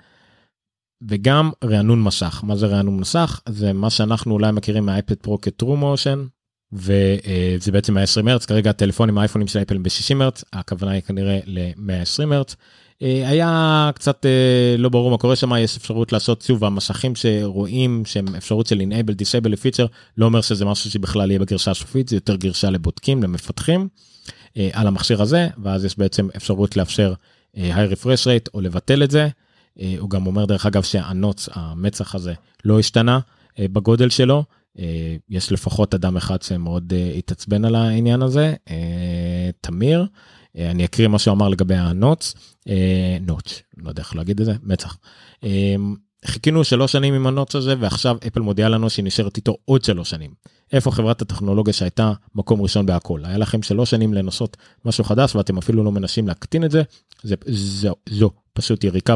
וגם רענון מסך. מה זה רענון מסך? זה מה שאנחנו אולי מכירים מהאייפד פרו כטרו מושן, וזה בעצם 120 מרץ, כרגע הטלפונים, האייפונים של אפל הם ב-60 מרץ, הכוונה היא כנראה ל-120 מרץ, היה קצת לא ברור מה קורה שם, יש אפשרות לעשות שוב, והמשכים שרואים שהם אפשרות של enable, disable feature, לא אומר שזה משהו שבכלל יהיה בגרשה השופית, זה יותר גרשה לבודקים, למפתחים, על המכשיר הזה, ואז יש בעצם אפשרות לאפשר high refresh rate, או לבטל את זה, הוא גם אומר דרך אגב שהנוץ, המצח הזה, לא השתנה בגודל שלו, יש לפחות אדם אחד שמאוד התעצבן על העניין הזה, תמיר, אני אקריא מה שהוא אמר לגבי הנוץ, נוץ, לא יודע איך להגיד את זה, מצח. חיכינו 3 שנים עם הנוץ הזה, ועכשיו אפל מודיעה לנו שהיא נשארת איתו עוד 3 שנים. איפה חברת הטכנולוגיה שהייתה מקום ראשון בהכל? היה לכם 3 שנים לנסות משהו חדש, ואתם אפילו לא מנסים להקטין את זה, זו פשוט יריקה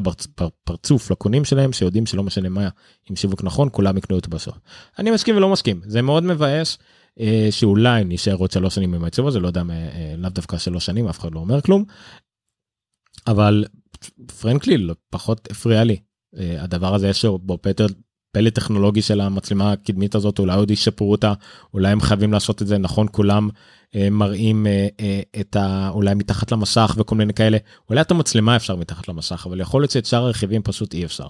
פרצוף לקונים שלהם, שיודעים שלא משנה מה עם שיווק נכון, כולם יקנו אותו בסוף. אני מסכים ולא מסכים, זה מאוד מבאס, שאולי נשאר עוד 3 שנים עם העיצוב הזה, לא יודע, לאו דווקא 3 שנים, אף אחד לא אומר כלום, אבל פרנקלי, פחות הפריע לי. הדבר הזה יש בו פלט טכנולוגי של המצלמה הקדמית הזאת, אולי עוד ישפרו אותה, אולי הם חייבים לעשות את זה, נכון, כולם מראים אולי מתחת למסך וכל מיני כאלה, אולי את המצלמה אפשר מתחת למסך, אבל יכול להיות שאת שאר הרכיבים פשוט אי אפשר,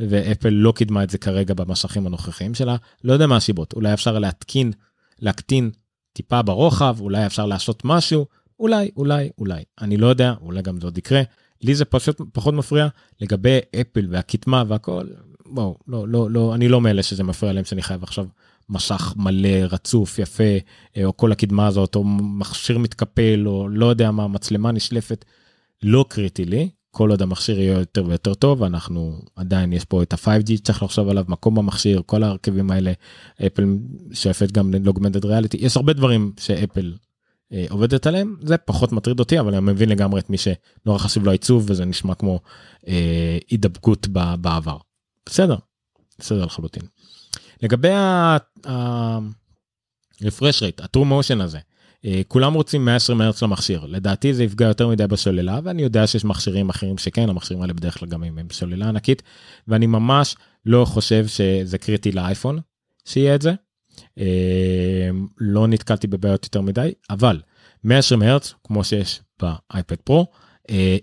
ואפל לא קידמה את זה כרגע במסכים הנוכחיים שלה, לא יודע מה הסיבות, אולי אפשר להקטין טיפה ברוחב, אולי אפשר לעשות משהו, אולי, אני לא יודע, אולי גם זה עוד יקרה, לי זה פחות מפריע, לגבי אפל והקטמה והכל, בואו, לא, אני לא מאלה שזה מפריע להם שאני חייב עכשיו משך מלא, רצוף, יפה, או כל הקדמה הזאת, או מכשיר מתקפל, או לא יודע מה, מצלמה נשלפת, לא קריטי לי, כל עוד המכשיר יהיה יותר ויותר טוב, אנחנו עדיין יש פה את ה-5G, צריך לחשוב עליו, מקום במכשיר, כל הרכבים האלה, אפל שואפת גם ל-Augmented Reality, יש הרבה דברים שאפל עובדת עליהם, זה פחות מטריד אותי, אבל אני מבין לגמרי את מי שנורא חשוב לו עיצוב, וזה נשמע כמו הידבקות בעבר. בסדר לחלוטין. לגבי ה-refresh rate, ה-true motion הזה, כולם רוצים 120 מרץ למכשיר, לדעתי זה יפגע יותר מדי בשוללה, ואני יודע שיש מכשירים אחרים שכן, המכשירים האלה בדרך כלל גם הם בשוללה ענקית, ואני ממש לא חושב שזה קריטי לאייפון, שיהיה את זה, לא נתקלתי בבעיות יותר מדי, אבל 120 מרץ, כמו שיש באייפד פרו,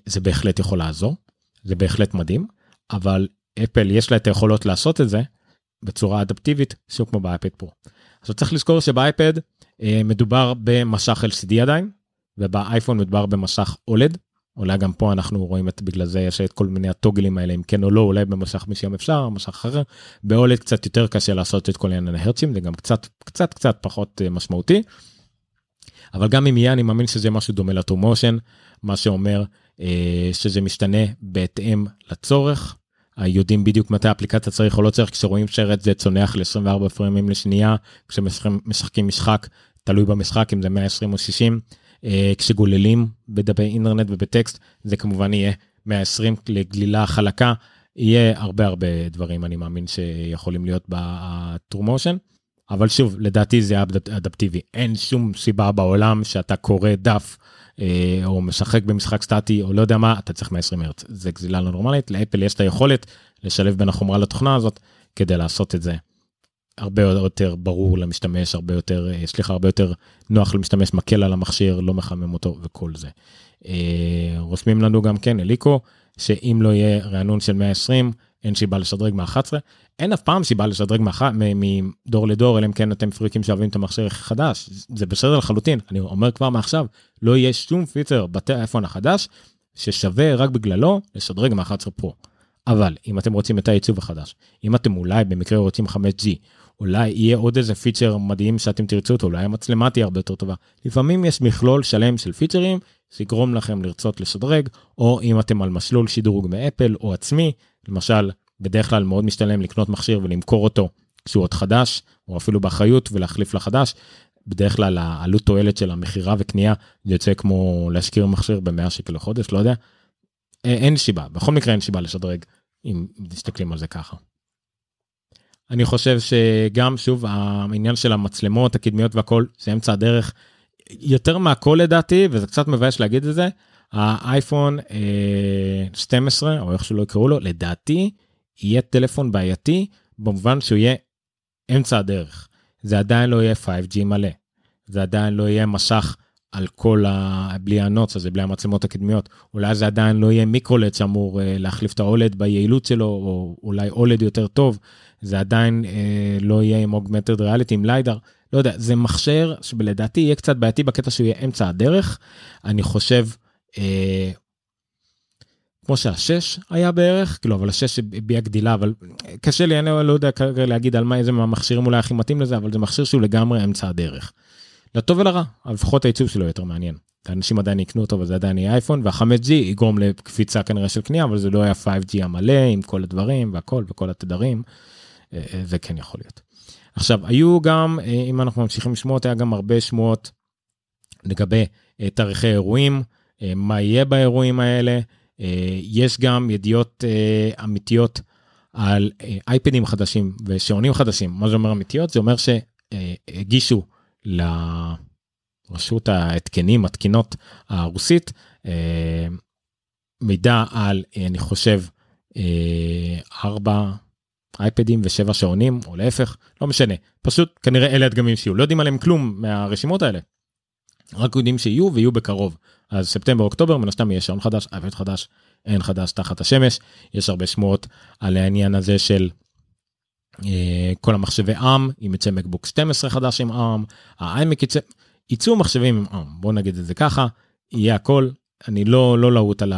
זה בהחלט יכול לעזור, זה בהחלט מדהים, אבל אפל יש לה את היכולות לעשות את זה, בצורה אדפטיבית, שוב כמו באייפד פרו. אז צריך לזכור שבאייפד מדובר במשך LCD עדיין, ובאייפון מדובר במשך OLED, אולי גם פה אנחנו רואים את בגלל זה, יש את כל מיני הטוגלים האלה, אם כן או לא, אולי במשך משום אפשר, משך אחר, ב-OLED קצת יותר קשה לעשות את כל עניין ההרצים, זה גם קצת פחות משמעותי, אבל גם אם יהיה, אני מאמין שזה משהו דומה ל-True Motion, מה שאומר שזה משתנה בהתאם לצורך, יודעים בדיוק מתי האפליקציה צריך או לא צריך, כשרואים שרץ זה צונח ל-24 פרימים לשנייה, כשמשחקים משחק, תלוי במשחק, אם זה 120 או 60, כשגוללים בדפי אינטרנט ובטקסט, זה כמובן יהיה 120 לגלילה חלקה, יהיה הרבה דברים, אני מאמין שיכולים להיות ב-True Motion, אבל שוב, לדעתי זה אדפטיבי, אין שום סיבה בעולם שאתה קורא דף, או משחק במשחק סטטי, או לא יודע מה, אתה צריך 120 מרץ, זה גזילה לא נורמלית, לאפל יש את היכולת לשלב בין החומרה לתוכנה הזאת, כדי לעשות את זה הרבה יותר ברור למשתמש, הרבה יותר נוח למשתמש, מקל על המכשיר, לא מחמם אותו וכל זה. רושמים לנו גם כן, אליקו, שאם לא יהיה רענון של 120, אין שיבה לשדרג מה-11, אין אף פעם שיבה לשדרג מדור לדור, אלא אם כן אתם פריקים שאוהבים את המכשיר החדש, זה בסדר לחלוטין, אני אומר כבר מעכשיו, לא יהיה שום פיצר בטלפון החדש, ששווה רק בגללו לשדרג מה-11 פרו, אבל אם אתם רוצים את העיצוב החדש, אם אתם אולי במקרה רוצים 5G, אולי יהיה עוד איזה פיצ'ר מדהים שאתם תרצו אותו, אולי המצלמה תהיה הרבה יותר טובה. לפעמים יש מכלול שלם של פיצ'רים, שיגרום לכם לרצות לשדרג, או אם אתם על משלול שדרוג מאפל או עצמי, למשל, בדרך כלל מאוד משתלם לקנות מכשיר ולמכור אותו כשהוא עוד חדש, או אפילו באחריות ולהחליף לחדש, בדרך כלל העלות תועלת של המחירה וקנייה, זה יוצא כמו להשכיר מכשיר ב100 שקל לחודש, לא יודע, אין שיבה, בכל מקרה אין שיבה לשדרג, אם מסתכלים על זה ככה. אני חושב שגם, שוב, העניין של המצלמות, הקדמיות והכל, זה אמצע הדרך, יותר מהכל לדעתי, וזה קצת מבאש להגיד את זה, האייפון 12, או איך שלא יקראו לו, לדעתי, יהיה טלפון בעייתי, במובן שהוא יהיה אמצע הדרך. זה עדיין לא יהיה 5G מלא. זה עדיין לא יהיה מסך על כל בלי הנוץ הזה, בלי המצלמות הקדמיות, אולי זה עדיין לא יהיה מיקרולד שאמור להחליף את ה-OLED ביעילות שלו, או אולי OLED יותר טוב, זה עדיין לא יהיה עם Augmented Reality, עם ליידר, לא יודע, זה מכשיר שבלדעתי יהיה קצת בעייתי בקטע שהוא יהיה אמצע הדרך, אני חושב, כמו שהשש היה בערך, כאילו, אבל השש הביאה גדילה, אבל קשה לי, אני לא יודע להגיד על מה, איזה מהמכשירים אולי הכי מתאים לזה, אבל זה מכשיר שהוא לגמרי אמצע הדרך. לטוב ולרע, לפחות העיצוב שלו יותר מעניין. האנשים עדיין יקנו אותו, אבל זה עדיין יהיה אייפון, וה5G יגרום לקפיצה כנראה של קנייה, אבל זה לא היה 5G המלא, עם כל הדברים, והכל, וכל התדרים, זה כן יכול להיות. עכשיו, היו גם, אם אנחנו ממשיכים לשמועות, היה גם הרבה שמועות לגבי תאריכי אירועים, מה יהיה באירועים האלה, יש גם ידיעות אמיתיות על אייפדים חדשים ושעונים חדשים. מה זה אומר אמיתיות? זה אומר שהגישו לרשות ההתקנים, התקינות הרוסית, מידע על, אני חושב, 4 אייפדים ו7 שעונים, או להפך, לא משנה. פשוט כנראה אלה הדגמים שיהיו. לא יודעים עליהם כלום מהרשימות האלה. רק יודעים שיהיו ויהיו בקרוב. אז ספטמבר, אוקטובר, מנשתם יש שעון חדש, אייפד חדש, אין חדש תחת השמש, יש הרבה שמועות על העניין הזה של כל המחשבי עם, אם יצא מקבוק 12 חדש עם עם, האיימק יצאו מחשבים עם עם, בואו נגיד את זה ככה, יהיה הכל, אני לא להוט על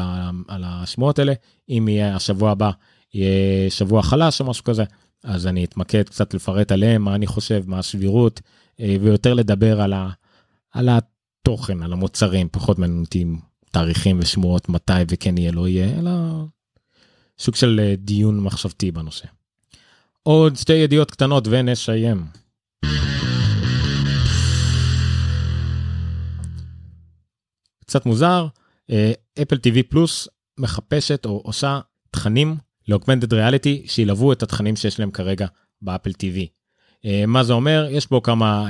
השמועות האלה, אם יהיה השבוע הבא, יהיה שבוע חלש או משהו כזה, אז אני אתמקד קצת לפרט עליהם, מה אני חושב, מה הסבירות, ויותר לדבר על התוכן, על המוצרים, פחות מנותים תאריכים ושמועות, מתי וכן יהיה, לא יהיה, אלא שוק של דיון מחשבתי בנושא. עוד 2 ידיעות קטנות ונשיים. קצת מוזר, אפל TV פלוס מחפשת או עושה תכנים ל-Augmented Reality שילבו את התכנים שיש להם כרגע באפל TV. מה זה אומר? יש פה כמה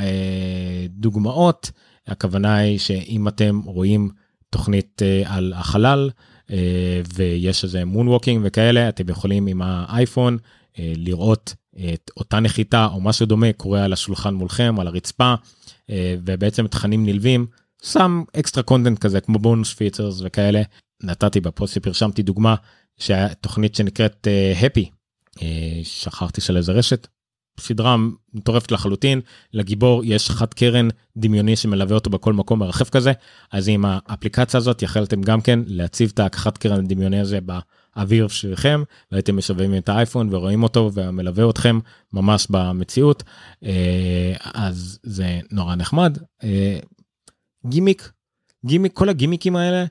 דוגמאות, הכוונה היא שאם אתם רואים תוכנית על החלל, ויש איזה מונווקינג וכאלה, אתם יכולים עם האייפון לראות את אותה נחיתה, או משהו דומה, קורה על השולחן מולכם, על הרצפה, ובעצם תכנים נלווים, שם אקסטרה קונטנט כזה, כמו בונוס פיצרס וכאלה, נתתי בפוסט שפרשמתי דוגמה, שהיה תוכנית שנקראת Happy, שכחתי של איזה רשת, סדרה מטורפת לחלוטין, לגיבור יש חד קרן דמיוני שמלווה אותו בכל מקום מרחב כזה, אז עם האפליקציה הזאת יכלתם גם כן להציב את החד קרן הדמיוני הזה באוויר שלכם, והייתם משווים את האייפון ורואים אותו ומלווה אתכם ממש במציאות, אז זה נורא נחמד. גימיק, כל הגימיקים האלה,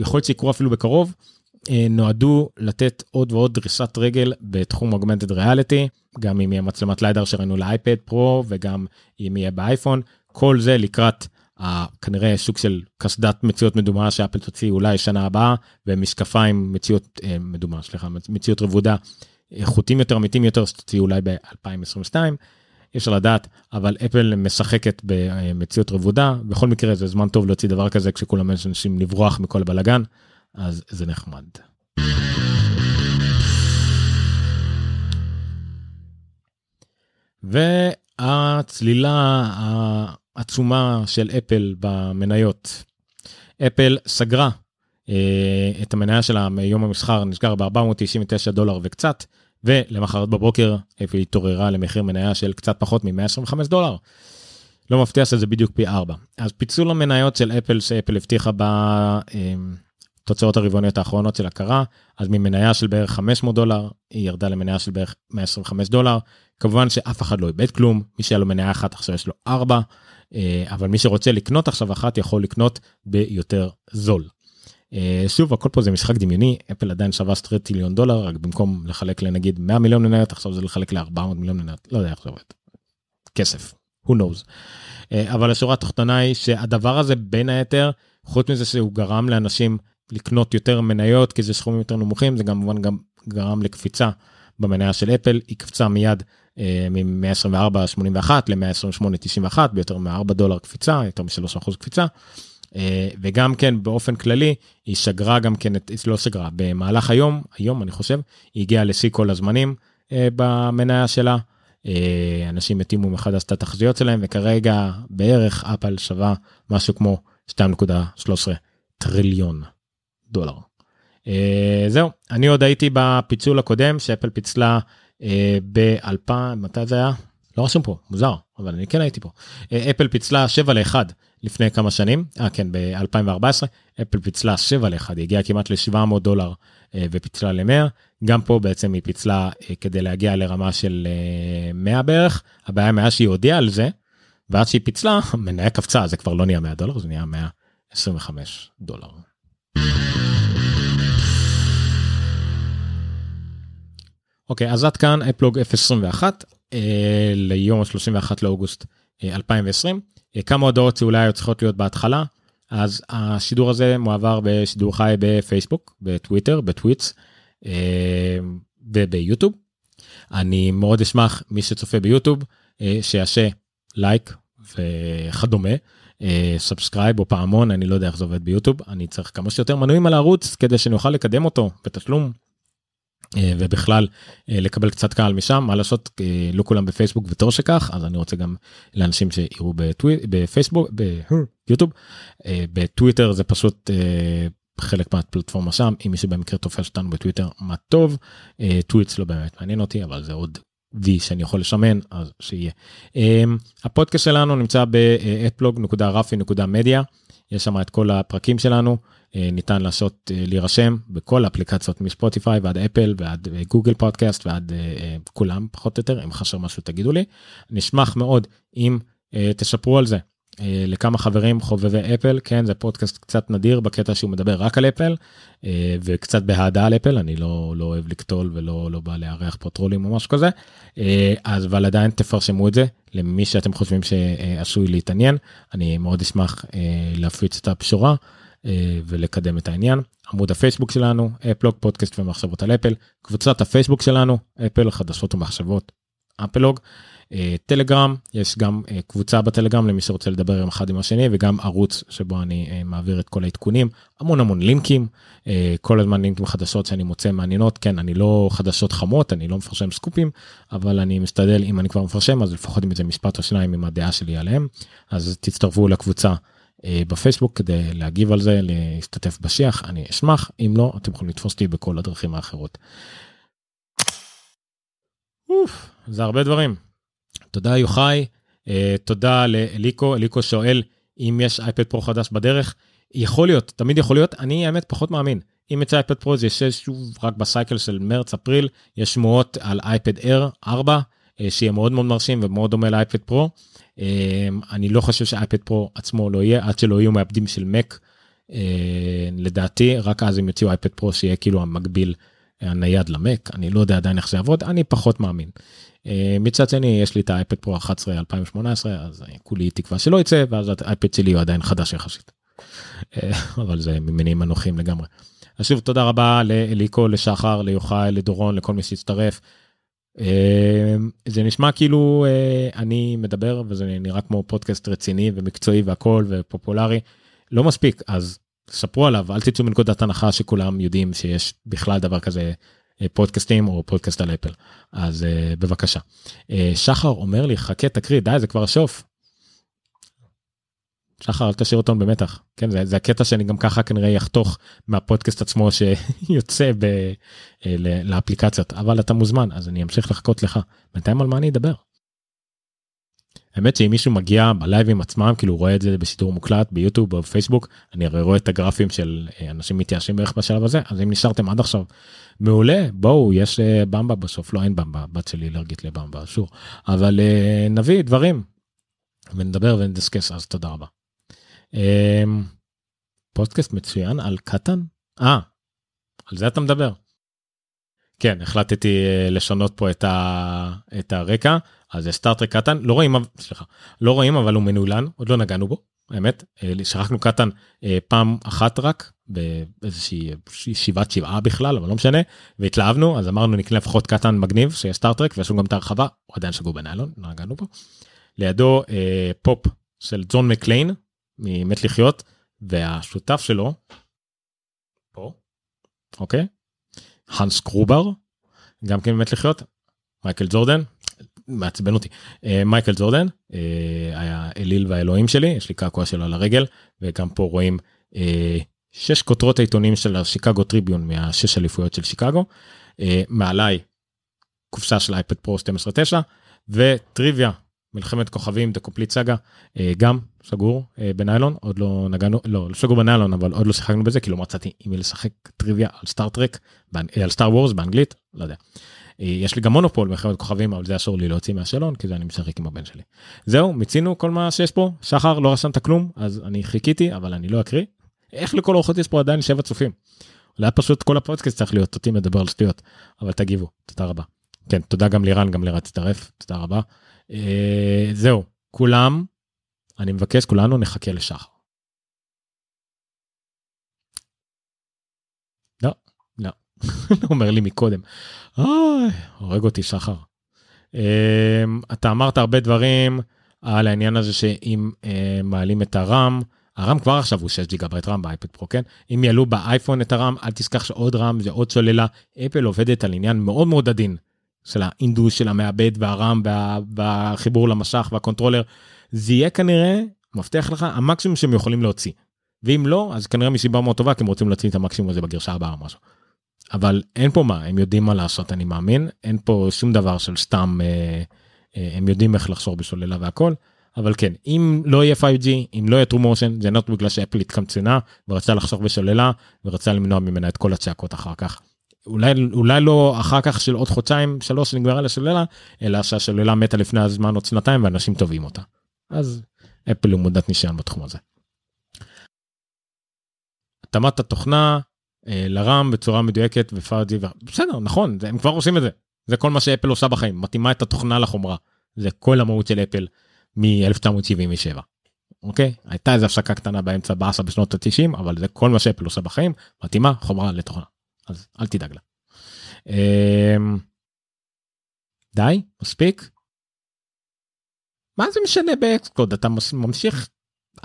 יכול להיות שיקרו אפילו בקרוב, נועדו לתת עוד ועוד דריסת רגל בתחום Augmented Reality, גם אם יהיה מצלמת ליידר שראינו לאייפד פרו, וגם אם יהיה באייפון, כל זה לקראת כנראה שוק של קסדת מציאות מדומה, שאפל תוציא אולי שנה הבאה, ומשקפיים מציאות מדומה, סליחה, מציאות רבודה, חוטים יותר, אמיתיים יותר, שתוציא אולי ב-2022, אפשר לדעת, אבל אפל משחקת במציאות רבודה, בכל מקרה זה זמן טוב להוציא דבר כזה, כשכולם אנשים לברוח מכל הבלגן, אז זה נחמד. והצלילה העצומה של אפל במניות. אפל סגרה את המניה שלה מיום המסחר, נסגר $499 וקצת, ולמחרת בבוקר אפל התעוררה למחיר מניה של קצת פחות $125. לא מפתיע שזה בדיוק פי 4. אז פיצול המניות של אפל, שאפל הבטיחה בה תוצאות הרבעוניות האחרונות של הקרה, אז ממניה של בערך $500, היא ירדה למניה של בערך $125, כמובן שאף אחד לא איבד כלום, מי שהיה לו מניה אחת עכשיו יש לו 4, אבל מי שרוצה לקנות עכשיו אחת יכול לקנות ביותר זול. שוב, הכל פה זה משחק דמיוני, אפל עדיין שווה $2 טריליון, רק במקום לחלק לנגיד 100 מיליון מניות, עכשיו זה לחלק ל400 מיליון מניות, לא יודע איך זה עובד. כסף, who knows. אבל השורה התחתונה היא שהדבר הזה בין היתר, חוץ מזה שהוא גרם לאנשים לקנות יותר מניות, כי זה סכומים יותר נמוכים, זה כמובן גם גרם לקפיצה במניה של אפל, היא קפצה מיד מ-124.81 ל-128.91, ביותר מ$4 קפיצה, יותר מ-3% קפיצה, וגם כן באופן כללי, היא שגרה גם כן, לא שגרה, במהלך היום, אני חושב, היא הגיעה לשיא כל הזמנים במניה שלה, אנשים מתימו אחד עשת התחזיות שלהם, וכרגע בערך אפל שווה משהו כמו 2.13 טריליון דולר. זהו, אני עוד הייתי בפיצול הקודם, שאפל פיצלה ב-2000, מתי זה היה? לא רשום פה, מוזר, אבל אני כן הייתי פה. אפל פיצלה 7-1 לפני כמה שנים, כן, ב-2014, אפל פיצלה 7-1, היא הגיעה כמעט ל$700, ופיצלה ל-100, גם פה בעצם היא פיצלה כדי להגיע לרמה של 100 בערך, הבעיה מאז שהיא הודיעה על זה, ועד שהיא פיצלה, מניה קפצה, זה כבר לא נהיה $100, זה נהיה $125. אוקיי, אז עד כאן, אפלוג 021, ליום 31 לאוגוסט 2020, כמה הודעות שאולי צריכות להיות בהתחלה, אז השידור הזה מועבר בשידור חי בפייסבוק, בטוויטר, בטוויטס, וביוטיוב. אני מאוד אשמח מי שצופה ביוטיוב, שיעשה לייק וכדומה, סאבסקרייב או פעמון, אני לא יודע איך זה עובד ביוטיוב, אני צריך כמה שיותר מנויים על הערוץ, כדי שנוכל לקדם אותו בתשלום, ובכלל לקבל קצת קהל משם, מה לעשות, לא כולם בפייסבוק ותור שכך, אז אני רוצה גם לאנשים שיראו בפייסבוק, ביוטיוב, בטוויטר זה פשוט חלק מהפלטפורמה שם, אם מישהו במקרה תופס אותנו בטוויטר, מה טוב, טוויטס לא באמת מעניין אותי, אבל זה עוד וי שאני יכול לשמן, אז שיהיה. הפודקאסט שלנו נמצא ב-applog.rafi.media, יש שם את כל הפרקים שלנו, ניתן לעשות, להירשם בכל האפליקציות מספוטיפיי ועד אפל ועד גוגל פודקאסט ועד כולם פחות או יותר, אם חסר משהו תגידו לי, נשמח מאוד אם תשפרו על זה לכמה חברים חובבי אפל, כן זה פודקאסט קצת נדיר בקטע שהוא מדבר רק על אפל וקצת בהעדה על אפל, אני לא אוהב לקטול ולא בא להארח פה טרולים או משהו כזה, אז אבל עדיין תפרשמו את זה למי שאתם חושבים שעשוי להתעניין, אני מאוד אשמח להפיץ את הבשורה, ולקדם את העניין. עמוד הפייסבוק שלנו, אפלוג, פודקאסט ומחשבות על אפל, קבוצת הפייסבוק שלנו, אפל, חדשות ומחשבות, אפלוג, טלגרם, יש גם קבוצה בטלגרם למי שרוצה לדבר עם אחד עם השני, וגם ערוץ שבו אני מעביר את כל העדכונים, המון המון לינקים, כל הזמן לינקים חדשות שאני מוצא מעניינות, כן, אני לא חדשות חמות, אני לא מפרשם סקופים, אבל אני משתדל, אם אני כבר מפרשם, אז לפחות עם איזה משפט או שניים עם הדעה שלי עליהם, אז תצטרפו לקבוצה בפייסבוק כדי להגיב על זה, להשתתף בשיח, אני אשמח, אם לא, אתם יכולים לתפוס אותי בכל הדרכים האחרות. זה הרבה דברים. תודה יוחאי, תודה לאליקו, אליקו שואל אם יש אייפד פרו חדש בדרך, יכול להיות, תמיד יכול להיות, אני האמת פחות מאמין, אם יצא אייפד פרו זה ישב שוב רק בסייקל של מרץ-אפריל, יש שמועות על אייפד אייר 4, שיהיה מאוד מאוד מרשים ומאוד דומה לאייפד פרו, אני לא חושב שהאייפד פרו עצמו לא יהיה, עד שלא יהיו מעבדים של מק, לדעתי, רק אז אם יוציאו אייפד פרו שיהיה כאילו המקביל הנייד למק, אני לא יודע עדיין איך זה יעבוד, אני פחות מאמין. מצד שני, יש לי את האייפד פרו 11 2018, אז כולי תקווה שלא יצא, ואז האייפד שלי הוא עדיין חדש יחסית. אבל זה ממניעים אנוכים לגמרי. אז שוב, תודה רבה לאליקו, לשחר, ליוחאי, לדורון, לכל מי שהצטרף, זה נשמע כאילו אני מדבר וזה נראה כמו פודקאסט רציני ומקצועי והכל ופופולרי, לא מספיק, אז ספרו עליו, אל תצאו מנקודת הנחה שכולם יודעים שיש בכלל דבר כזה פודקאסטים או פודקאסט על אפל, אז בבקשה. שחר אומר לי, חכה תקריא, די זה כבר שוף. שחר, אל תשאיר אותנו במתח, כן, זה הקטע שאני גם ככה כנראה יחתוך מהפודקאסט עצמו שיוצא לאפליקציות, אבל אתה מוזמן, אז אני אמשיך לחכות לך, בינתיים על מה אני אדבר. האמת שאם מישהו מגיע בלייבים עצמם, כאילו רואה את זה בשידור מוקלט, ביוטיוב או בפייסבוק, אני רואה את הגרפים של אנשים מתייאשים בערך בשלב הזה, אז אם נשארתם עד עכשיו, מעולה, בואו, יש במבה בסוף, לא אין במבה, בת שלי אלרגית לבמבה, שור, אבל נביא דברים, ונדבר ונדסקס, אז תודה רבה. פודקאסט מצוין על קטן? על זה אתה מדבר. כן, החלטתי לשנות פה את הרקע, אז סטאר טרק קטן, לא רואים, סליחה, לא רואים, אבל הוא מנולן, עוד לא נגענו בו, האמת, שרחנו קטן פעם אחת רק, באיזושהי שבעה בכלל, אבל לא משנה, והתלהבנו, אז אמרנו נקנה לפחות קטן מגניב, שיש סטאר טרק, ויש לנו גם את הרחבה, הוא עדיין שגור בניילון, נגענו בו. לידו פופ של ג'ון מקליין, ממת לחיות, והשותף שלו, פה, אוקיי, הנס קרובר, גם כן ממת לחיות, מייקל ג'ורדן, מעצבן אותי, מייקל ג'ורדן, היה אליל והאלוהים שלי, יש לי קעקוע שלו על הרגל, וגם פה רואים 6 כותרות העיתונים של השיקגו טריביון, מה6 אליפויות של שיקגו, מעליי, קופסה של אייפד פרו 12.9, וטריביה, מלחמת כוכבים, דקופליט סגה, גם סגור בניילון, עוד לא נגענו, לא סגור בניילון, אבל עוד לא שחקנו בזה, כי לא מצאתי עם מי לשחק טריביה על סטאר טרק, על סטאר וורס באנגלית, לא יודע. יש לי גם מונופול מלחמת כוכבים, אבל זה אסור לי להוציא מהשאלון, כי זה אני משחק עם הבן שלי. זהו, מיצינו כל מה שיש פה, שחר לא רשמת כלום, אז אני חיכיתי, אבל אני לא אקריא. איך לכל אורחות יש פה עדיין 7 צופים? אולי פשוט כל הפודקאסט צריך להיות, אותי מדבר על שטויות, אבל תגיבו, תודה רבה. כן, תודה גם לירן, גם לירן תצטרף, תודה רבה. זהו, כולם, אני מבקש, כולנו נחכה לשחר. לא, לא, אומר לי מקודם, הורג אותי שחר. אתה אמרת הרבה דברים על העניין הזה שאם מעלים את הרם, הרם כבר עכשיו הוא 6 ג'יגאבייט רם באייפד פרו, כן? אם יעלו באייפון את הרם, אל תשכח שעוד רם זה עוד שוללה, אפל עובדת על עניין מאוד מאוד עדין, של האינדוס, של המעבד והרם, והחיבור למשך והקונטרולר, זה יהיה כנראה, מבטיח לך, המקסימום שהם יכולים להוציא, ואם לא, אז כנראה מסיבה מאוד טובה, כי הם רוצים להוציא את המקסימום הזה בגרשה הבאה או משהו, אבל אין פה מה, הם יודעים מה לעשות, אני מאמין, אין פה שום דבר של סתם, הם יודעים איך לחשור בשוללה והכל, אבל כן, אם לא יהיה 5G, אם לא יהיה True Motion, זה נוט בגלל שאפל התקמצנה, ורצה לחשור בשוללה, ורצה למנוע ממנה את כל הצעקות אחר כך. אולי לא אחר כך של עוד חודשיים, 3 שנגמרה לשוללה, אלא שהשוללה מתה לפני הזמן עוד שנתיים, ואנשים טובים אותה. אז אפל הוא מודת ניסיון בתחום הזה. התאמת התוכנה לרם בצורה מדויקת ו-5G, בסדר, נכון, הם כבר עושים את זה. זה כל מה שאפל עושה בחיים, מתאימה את התוכנה לחומרה. זה כל המהות של אפל מ-1977. אוקיי? הייתה איזו הפסקה קטנה באמצע בעשה בשנות ה-90, אבל זה כל מה שאפל עושה בחיים, מתאימה חומרה לתוכנה. אז אל תדאג לה. די, מספיק. מה זה משנה באקסקוד? אתה ממשיך,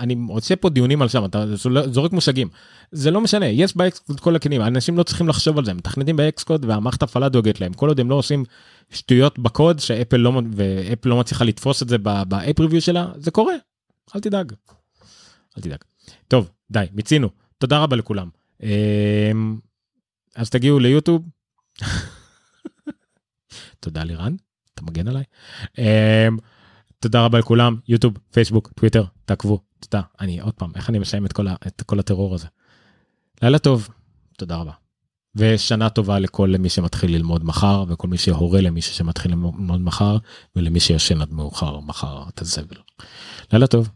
אני עושה פה דיונים על שם, אתה זורק מושגים. זה לא משנה, יש באקסקוד כל הכלים, אנשים לא צריכים לחשוב על זה, הם מתכנתים באקסקוד והמערכת הפעלה דואגת להם, כל עוד הם לא עושים שטויות בקוד, שאפל לא מצליחה לתפוס את זה באפ ריוויו שלה, זה קורה, אל תדאג. אל תדאג. טוב, די, מיצינו. תודה רבה לכולם. אז תגיעו ליוטיוב, תודה לירן, אתה מגן עליי, תודה רבה לכולם, יוטיוב, פייסבוק, טוויטר, תעקבו, תודה, אני עוד פעם, איך אני מסיים את כל הטרור הזה, לילה טוב, תודה רבה, ושנה טובה לכל מי שמתחיל ללמוד מחר, וכל מי שהורה למי שמתחיל ללמוד מחר, ולמי שישן עד מאוחר מחר, תזבל, לילה טוב.